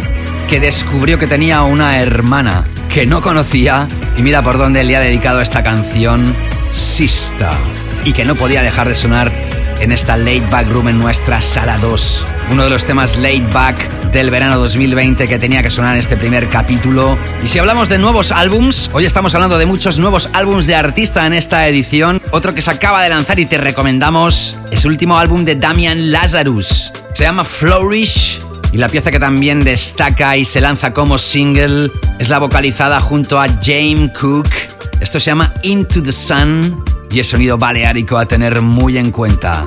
Que descubrió que tenía una hermana que no conocía y mira por dónde le ha dedicado esta canción, Sista, y que no podía dejar de sonar en esta Late Back Room en nuestra sala dos. Uno de los temas Late Back del verano dos mil veinte que tenía que sonar en este primer capítulo. Y si hablamos de nuevos álbums, hoy estamos hablando de muchos nuevos álbums de artista en esta edición. Otro que se acaba de lanzar y te recomendamos es el último álbum de Damian Lazarus. Se llama Flourish y la pieza que también destaca y se lanza como single es la vocalizada junto a James Cook. Esto se llama Into the Sun y es sonido baleárico a tener muy en cuenta.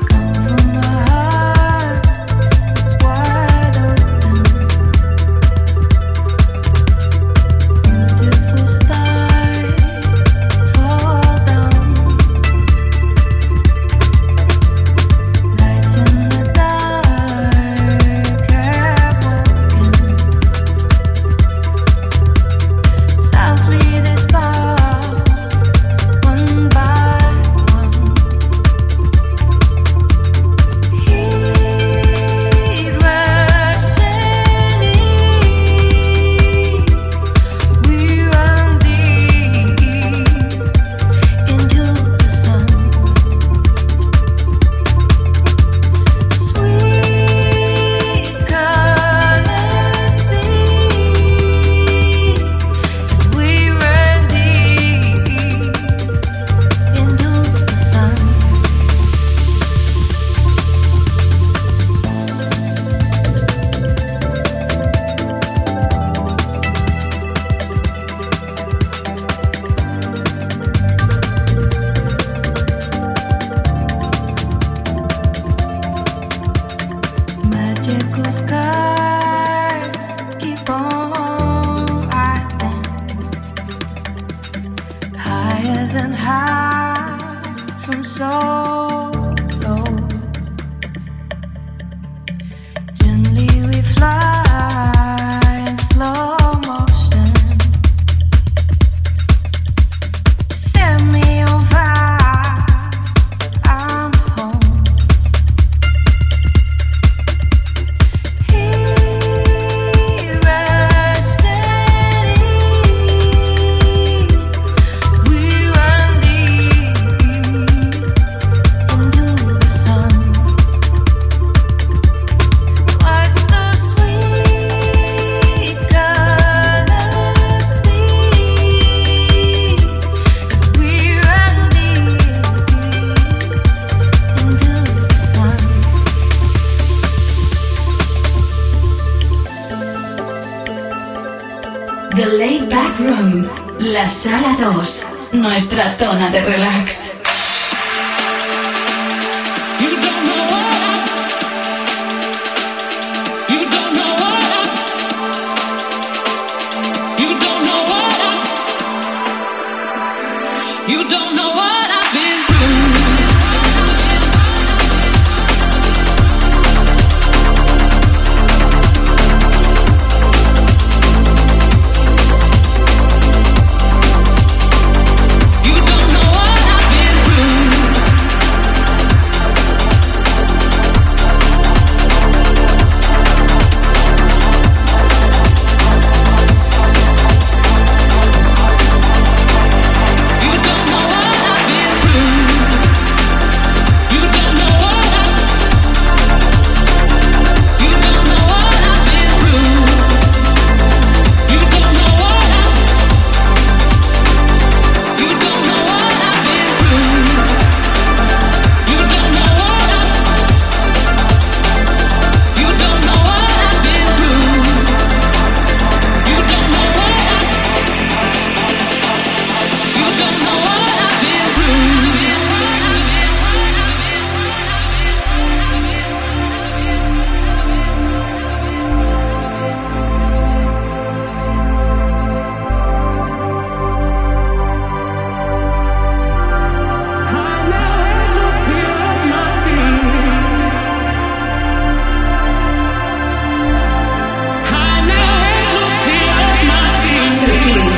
Sala dos, nuestra zona de relax.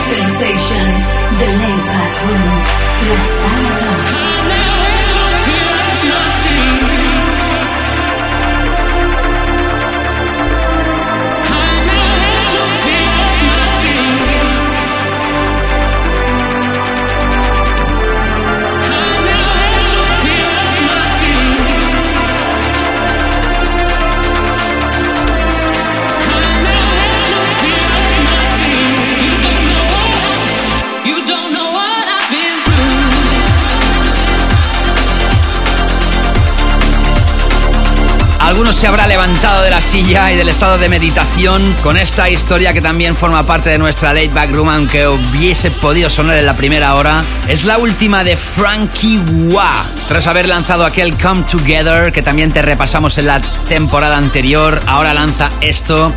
Sensations, the layback. con los sábados. Alguno se habrá levantado de la silla y del estado de meditación con esta historia que también forma parte de nuestra Late Back Room, aunque hubiese podido sonar en la primera hora. Es la última de Frankie Wah, tras haber lanzado aquel Come Together, que también te repasamos en la temporada anterior. Ahora lanza esto,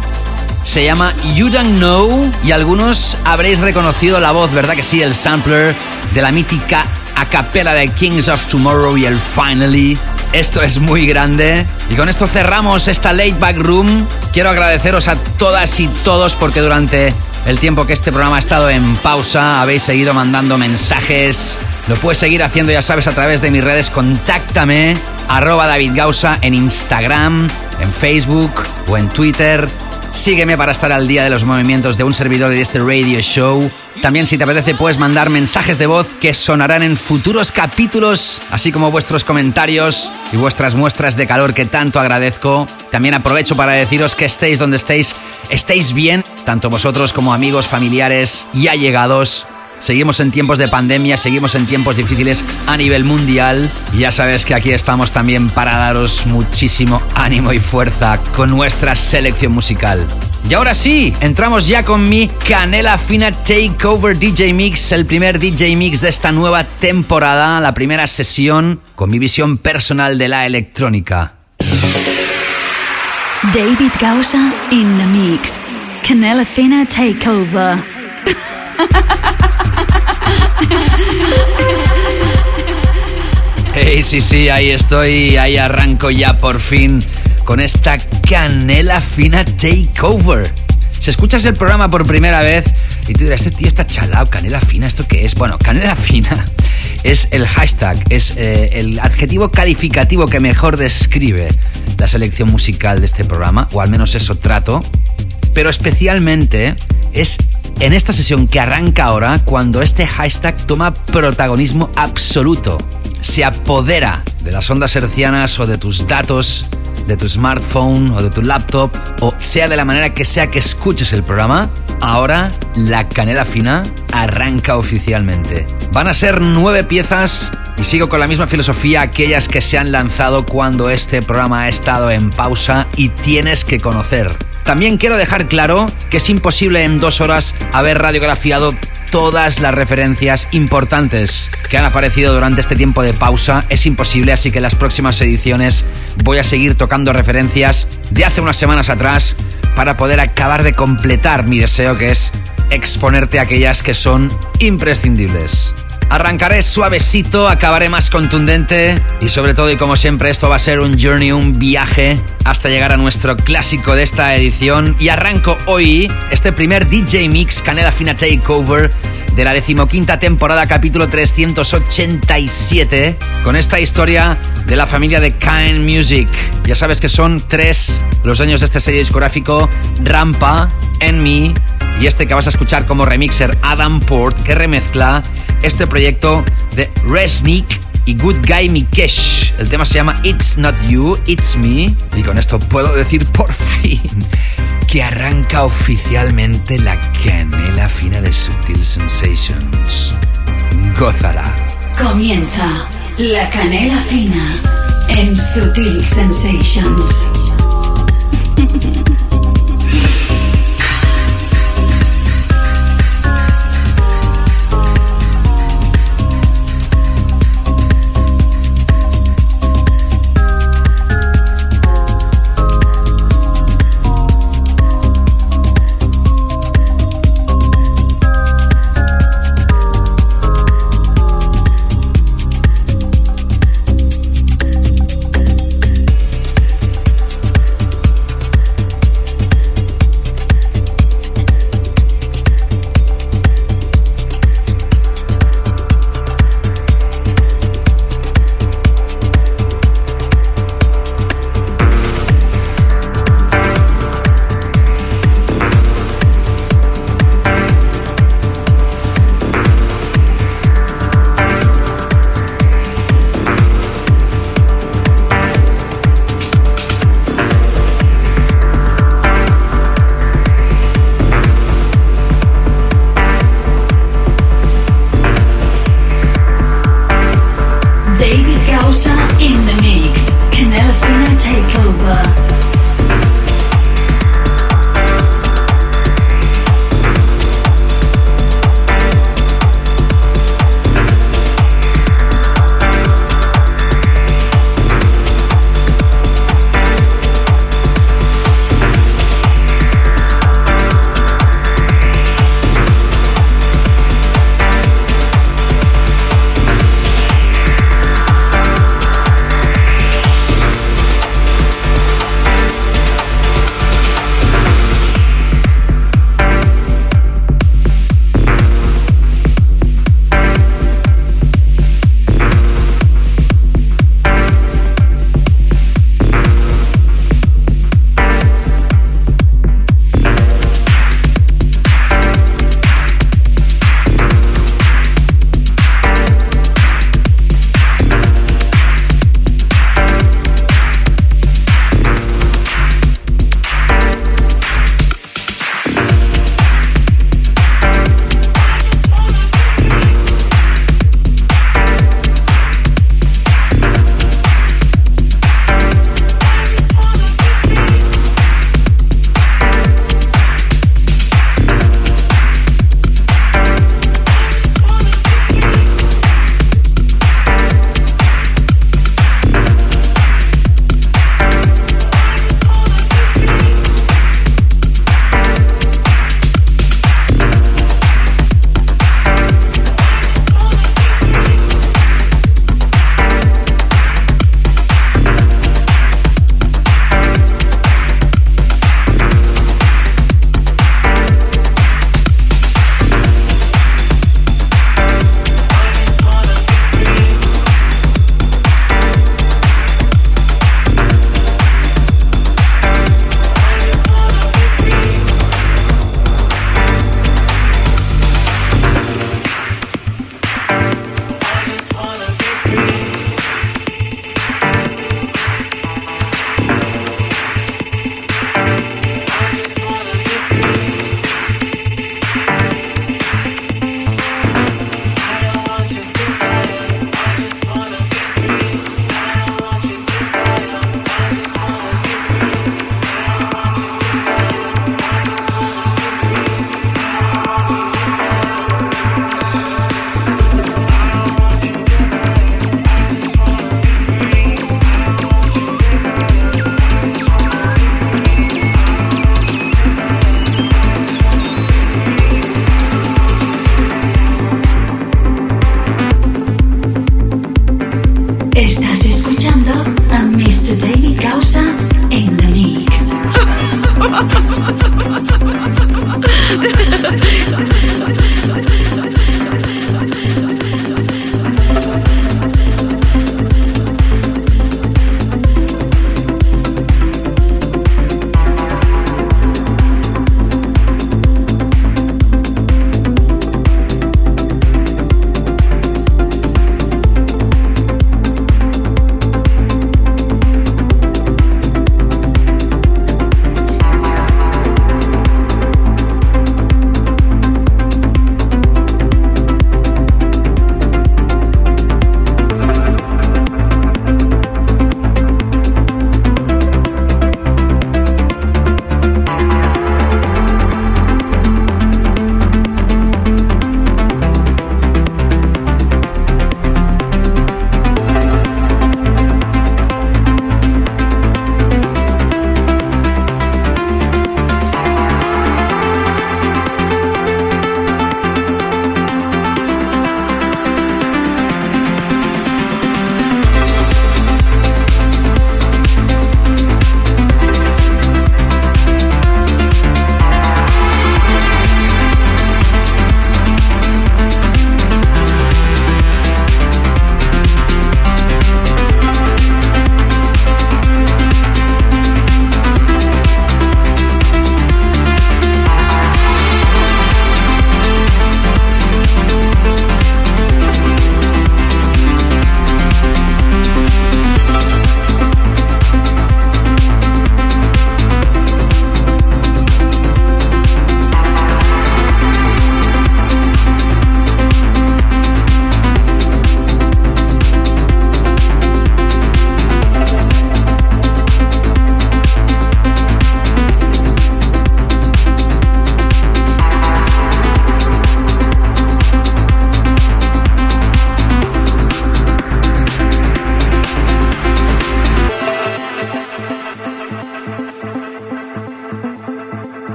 se llama You Don't Know, y algunos habréis reconocido la voz, ¿verdad que sí? El sampler de la mítica a capella de Kings of Tomorrow y el Finally. Esto es muy grande. Y con esto cerramos esta Late Back Room. Quiero agradeceros a todas y todos porque durante el tiempo que este programa ha estado en pausa habéis seguido mandando mensajes. Lo puedes seguir haciendo, ya sabes, a través de mis redes. Contáctame, arroba David Gausa en Instagram, en Facebook o en Twitter. Sígueme para estar al día de los movimientos de un servidor de este radio show. También, si te apetece, puedes mandar mensajes de voz que sonarán en futuros capítulos, así como vuestros comentarios y vuestras muestras de calor que tanto agradezco. También aprovecho para deciros que estéis donde estéis, estéis bien, tanto vosotros como amigos, familiares y allegados. Seguimos en tiempos de pandemia, seguimos en tiempos difíciles a nivel mundial, y ya sabes que aquí estamos también para daros muchísimo ánimo y fuerza con nuestra selección musical. Y ahora sí, entramos ya con mi Canela Fina Takeover D J Mix, el primer D J Mix de esta nueva temporada, la primera sesión con mi visión personal de la electrónica. David Gausa in the mix, Canela Fina Takeover. Hey, sí, sí, ahí estoy, ahí arranco ya por fin con esta Canela Fina Takeover. Si escuchas el programa por primera vez y tú dirás, este tío está chalao, Canela Fina, ¿esto qué es? Bueno, Canela Fina es el hashtag, es eh, el adjetivo calificativo que mejor describe la selección musical de este programa, o al menos eso trato, pero especialmente es en esta sesión que arranca ahora, cuando este hashtag toma protagonismo absoluto, se apodera de las ondas hercianas o de tus datos, de tu smartphone o de tu laptop, o sea de la manera que sea que escuches el programa. Ahora la Canela Fina arranca oficialmente. Van a ser nueve piezas y sigo con la misma filosofía aquellas que se han lanzado cuando este programa ha estado en pausa y tienes que conocer. También quiero dejar claro que es imposible en dos horas haber radiografiado todas las referencias importantes que han aparecido durante este tiempo de pausa. Es imposible, así que en las próximas ediciones voy a seguir tocando referencias de hace unas semanas atrás para poder acabar de completar mi deseo, que es exponerte a aquellas que son imprescindibles. Arrancaré suavecito, acabaré más contundente y sobre todo, y como siempre, esto va a ser un journey, un viaje hasta llegar a nuestro clásico de esta edición. Y arranco hoy este primer D J Mix Canela Fina Takeover de la decimoquinta temporada, capítulo trescientos ochenta y siete, con esta historia de la familia de Kind Music. Ya sabes que son tres los dueños de este sello discográfico: Rampa, Enemy y este que vas a escuchar como remixer, Adam Port, que remezcla este proyecto de Resnick y Good Guy Mikesh. El tema se llama It's Not You, It's Me. Y con esto puedo decir por fin que arranca oficialmente la Canela Fina de Subtle Sensations. Gózala. Comienza la Canela Fina en Subtle Sensations.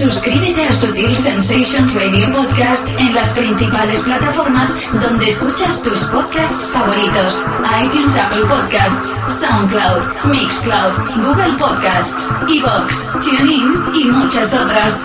Suscríbete a Subtle Sensations Radio Podcast en las principales plataformas donde escuchas tus podcasts favoritos: iTunes, Apple Podcasts, SoundCloud, Mixcloud, Google Podcasts, iVoox, TuneIn y muchas otras.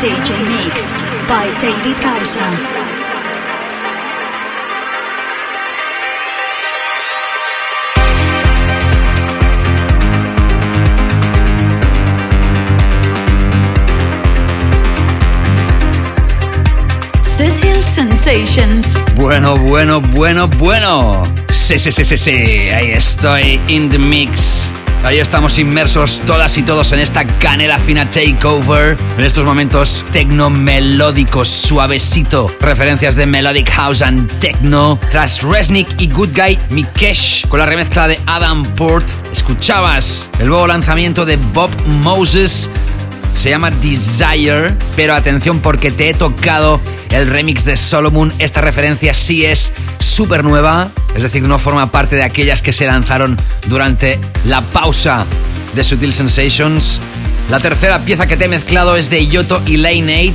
D J Mix by David Gausa. Sensations. Bueno, bueno, bueno, bueno. Sí, sí, sí, sí, sí. Ahí estoy, in the mix. Ahí estamos inmersos todas y todos en esta canela fina takeover. En estos momentos tecno melódicos, suavecito. Referencias de Melodic House and Techno. Tras Resnick y Good Guy Mikesh con la remezcla de Adam Port, escuchabas el nuevo lanzamiento de Bob Moses. Se llama Desire, pero atención porque te he tocado el remix de Solomun. Esta referencia sí es súper nueva, es decir, no forma parte de aquellas que se lanzaron durante la pausa de Subtle Sensations. La tercera pieza que te he mezclado es de Yotto y Lane ocho.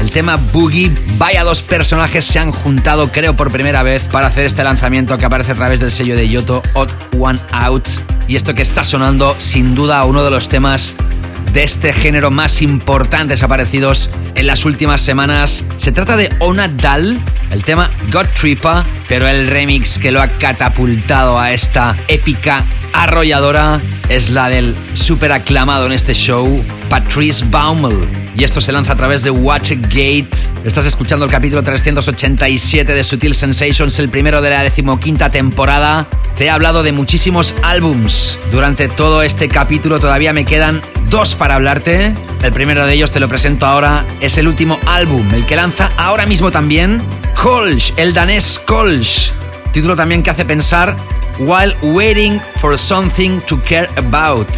El tema Boogie. Vaya dos personajes se han juntado, creo, por primera vez para hacer este lanzamiento que aparece a través del sello de Yotto, Odd One Out. Y esto que está sonando, sin duda, uno de los temas de este género más importantes aparecidos en las últimas semanas. Se trata de Ona Dal, el tema God Trippa, pero el remix que lo ha catapultado a esta épica arrolladora es la del súper aclamado en este show, Patrice Baumel. Y esto se lanza a través de Watergate. Estás escuchando el capítulo trescientos ochenta y siete de Subtle Sensations, el primero de la decimoquinta temporada. Te he hablado de muchísimos álbums durante todo este capítulo. Todavía me quedan dos para hablarte. El primero de ellos te lo presento ahora. Es el último álbum, el que lanza ahora mismo también Kölsch, el danés Kölsch. Título también que hace pensar, While Waiting for Something to Care About.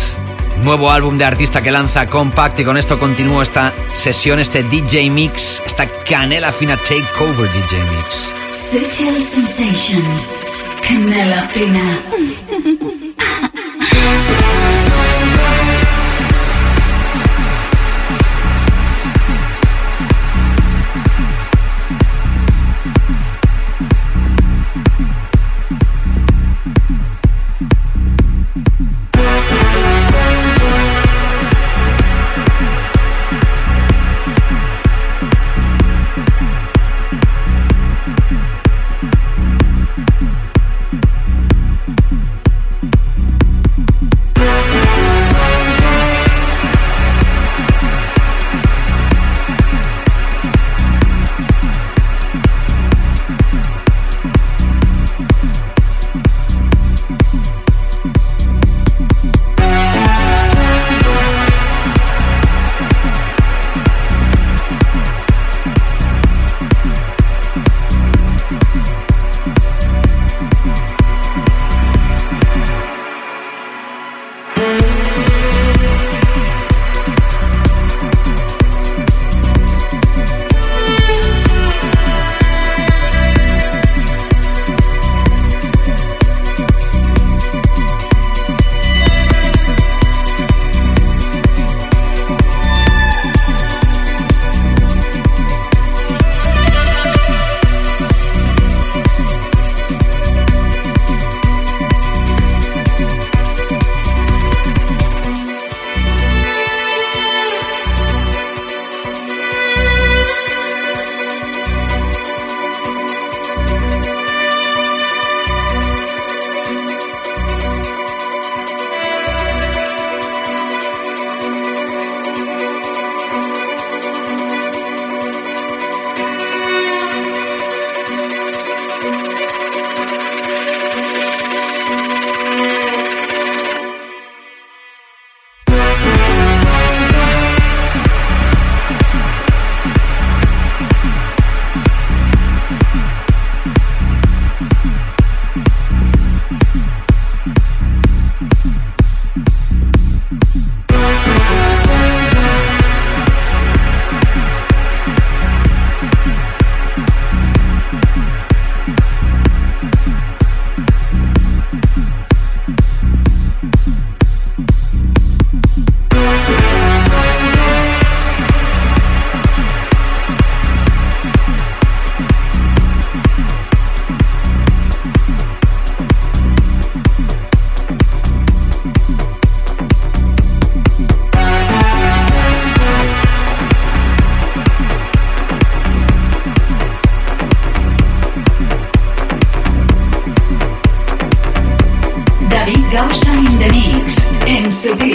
Nuevo álbum de artista que lanza Compact, y con esto continúo esta sesión, este D J Mix, esta canela fina takeover D J Mix. Subtle Sensations, canela fina.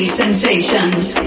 Sensations.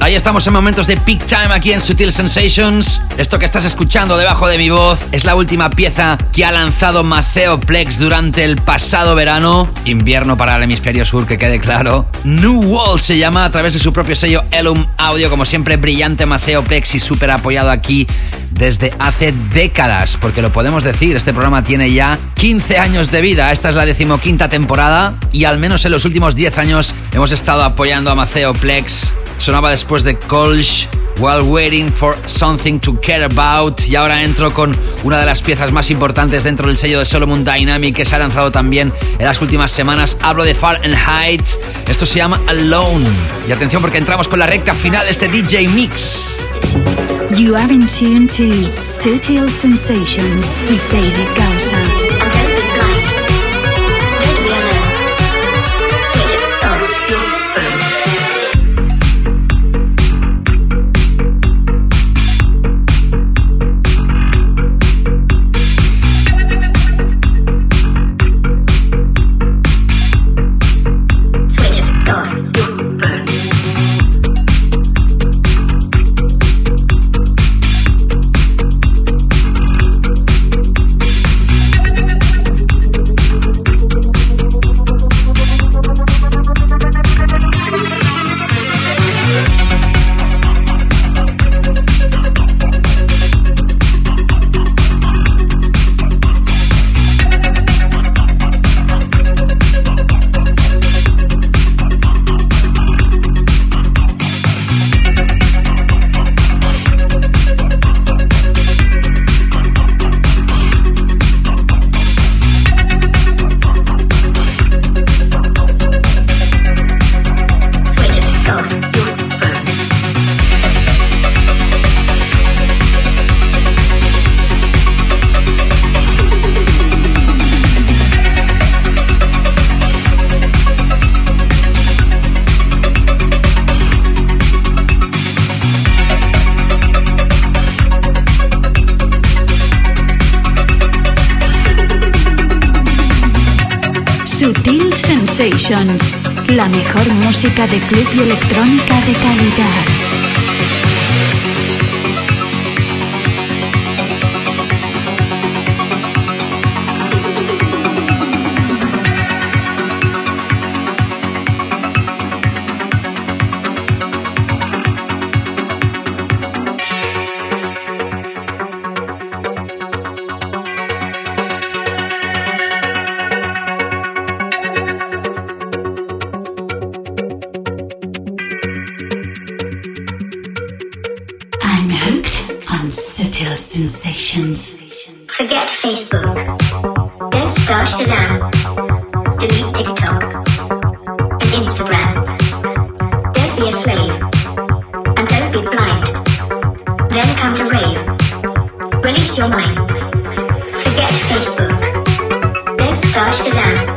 Ahí estamos en momentos de peak time aquí en Subtle Sensations. Esto que estás escuchando debajo de mi voz es la última pieza que ha lanzado Maceo Plex durante el pasado verano. Invierno para el hemisferio sur, que quede claro. New World se llama, a través de su propio sello Elum Audio. Como siempre, brillante Maceo Plex y súper apoyado aquí desde hace décadas, porque lo podemos decir, este programa tiene ya quince años de vida. Esta es la decimoquinta temporada y al menos en los últimos diez años hemos estado apoyando a Maceo Plex. Sonaba después de Kölsch, While Waiting for Something to Care About, y ahora entro con una de las piezas más importantes dentro del sello de Solomun Dynamic, que se ha lanzado también en las últimas semanas. Hablo de Fahrenheit. Esto se llama Alone. Y atención, porque entramos con la recta final de este D J Mix. You are in tune to Subtle Sensations with David Gausa. La mejor música de club y electrónica de calidad. Forget Facebook. Don't start Shazam. Delete TikTok and Instagram. Don't be a slave. And don't be blind. Then comes a rave. Release your mind. Forget Facebook. Don't start Shazam.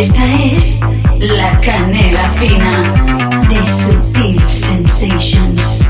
Esta es la canela fina de Subtle Sensations.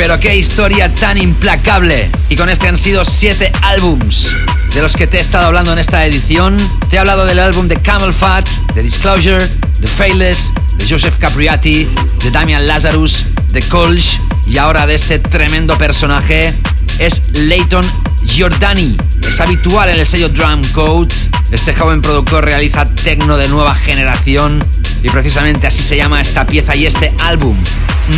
Pero qué historia tan implacable. Y con este han sido siete álbums de los que te he estado hablando en esta edición. Te he hablado del álbum de Camelphat, de Disclosure, de Faithless, de Joseph Capriati, de Damian Lazarus, de Kölsch y ahora de este tremendo personaje. Es Layton Giordani. Es habitual en el sello Drum Code. Este joven productor realiza techno de nueva generación y precisamente así se llama esta pieza y este álbum,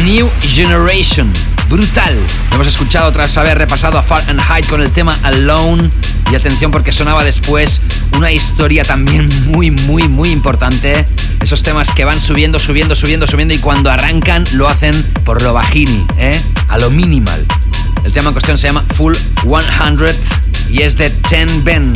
New Generation. Brutal. Lo hemos escuchado tras haber repasado a Far and High con el tema Alone. Y atención porque sonaba después una historia también muy, muy, muy importante. Esos temas que van subiendo, subiendo, subiendo, subiendo y cuando arrancan lo hacen por lo bajini, ¿eh? A lo minimal. El tema en cuestión se llama Full cien y es de Ten Ben.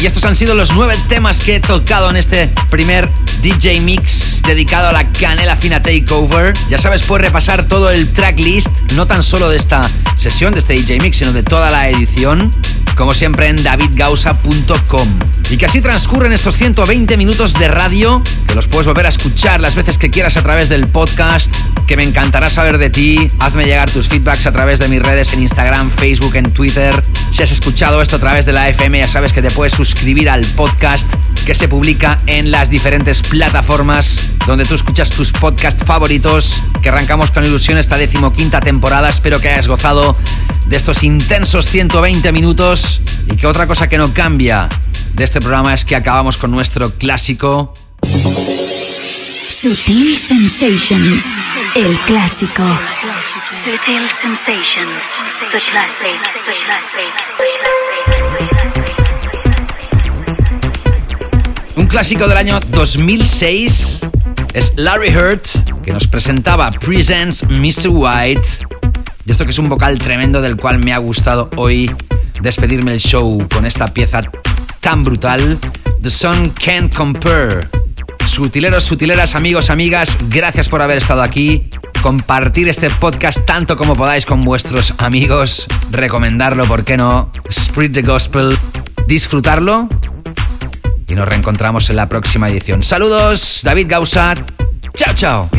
Y estos han sido los nueve temas que he tocado en este primer D J Mix dedicado a la Canela Fina Takeover. Ya sabes, puedes repasar todo el tracklist, no tan solo de esta sesión, de este D J Mix, sino de toda la edición, como siempre en david gausa punto com. Y que así transcurren estos ciento veinte minutos de radio, que los puedes volver a escuchar las veces que quieras a través del podcast, que me encantará saber de ti. Hazme llegar tus feedbacks a través de mis redes en Instagram, Facebook, en Twitter. Si has escuchado esto a través de la F M, ya sabes que te puedes suscribir al podcast que se publica en las diferentes plataformas donde tú escuchas tus podcasts favoritos, que arrancamos con ilusión esta decimoquinta temporada. Espero que hayas gozado de estos intensos ciento veinte minutos y que otra cosa que no cambia de este programa es que acabamos con nuestro clásico Subtle Sensations, el clásico Subtle Sensations, the classic, the classic, the classic. Un clásico del año dos mil seis es Larry Hurt, que nos presentaba Presents mister White. Y esto que es un vocal tremendo del cual me ha gustado hoy despedirme el show con esta pieza tan brutal, The Sun Can't Compare. Sutileros, sutileras, amigos, amigas, gracias por haber estado aquí. Compartir este podcast tanto como podáis con vuestros amigos. Recomendarlo, ¿por qué no? Spread the gospel. Disfrutarlo. Y nos reencontramos en la próxima edición. Saludos, David Gausa. Chao, chao.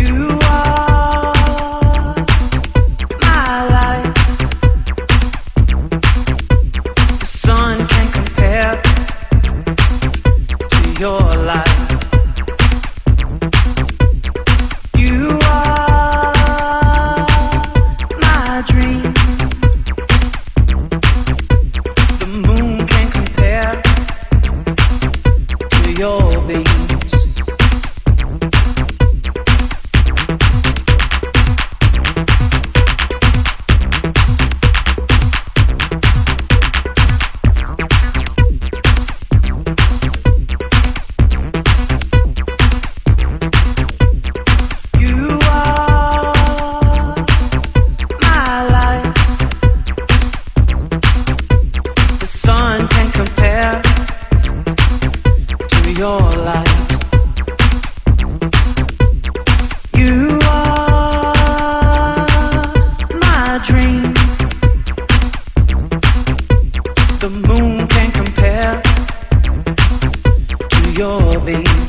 Daybreaks,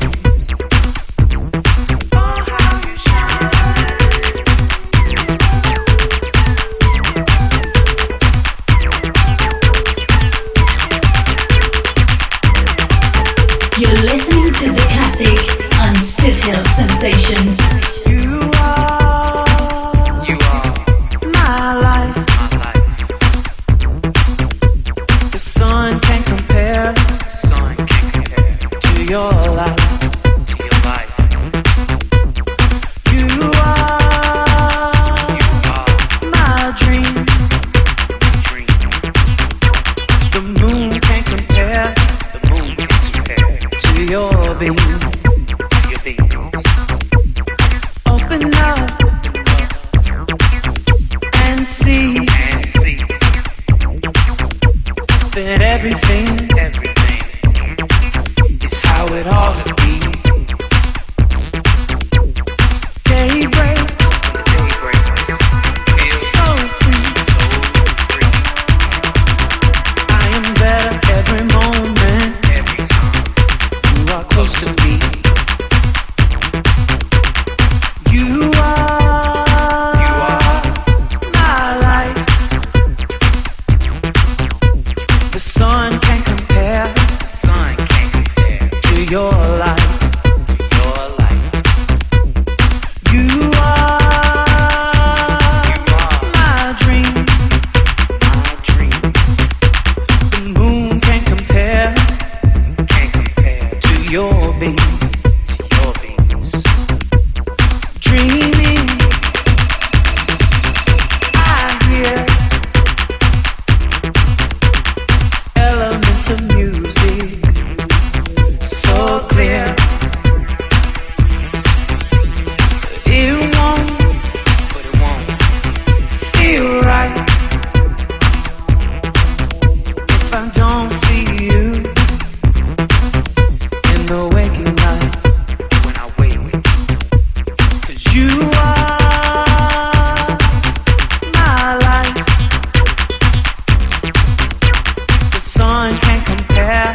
so free. feel right if I don't see you in the waking night when I wake, 'cause you are my life. The sun can't compare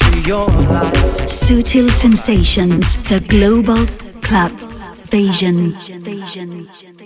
to your light. Subtle Sensations, the Global Club Vision. Vision.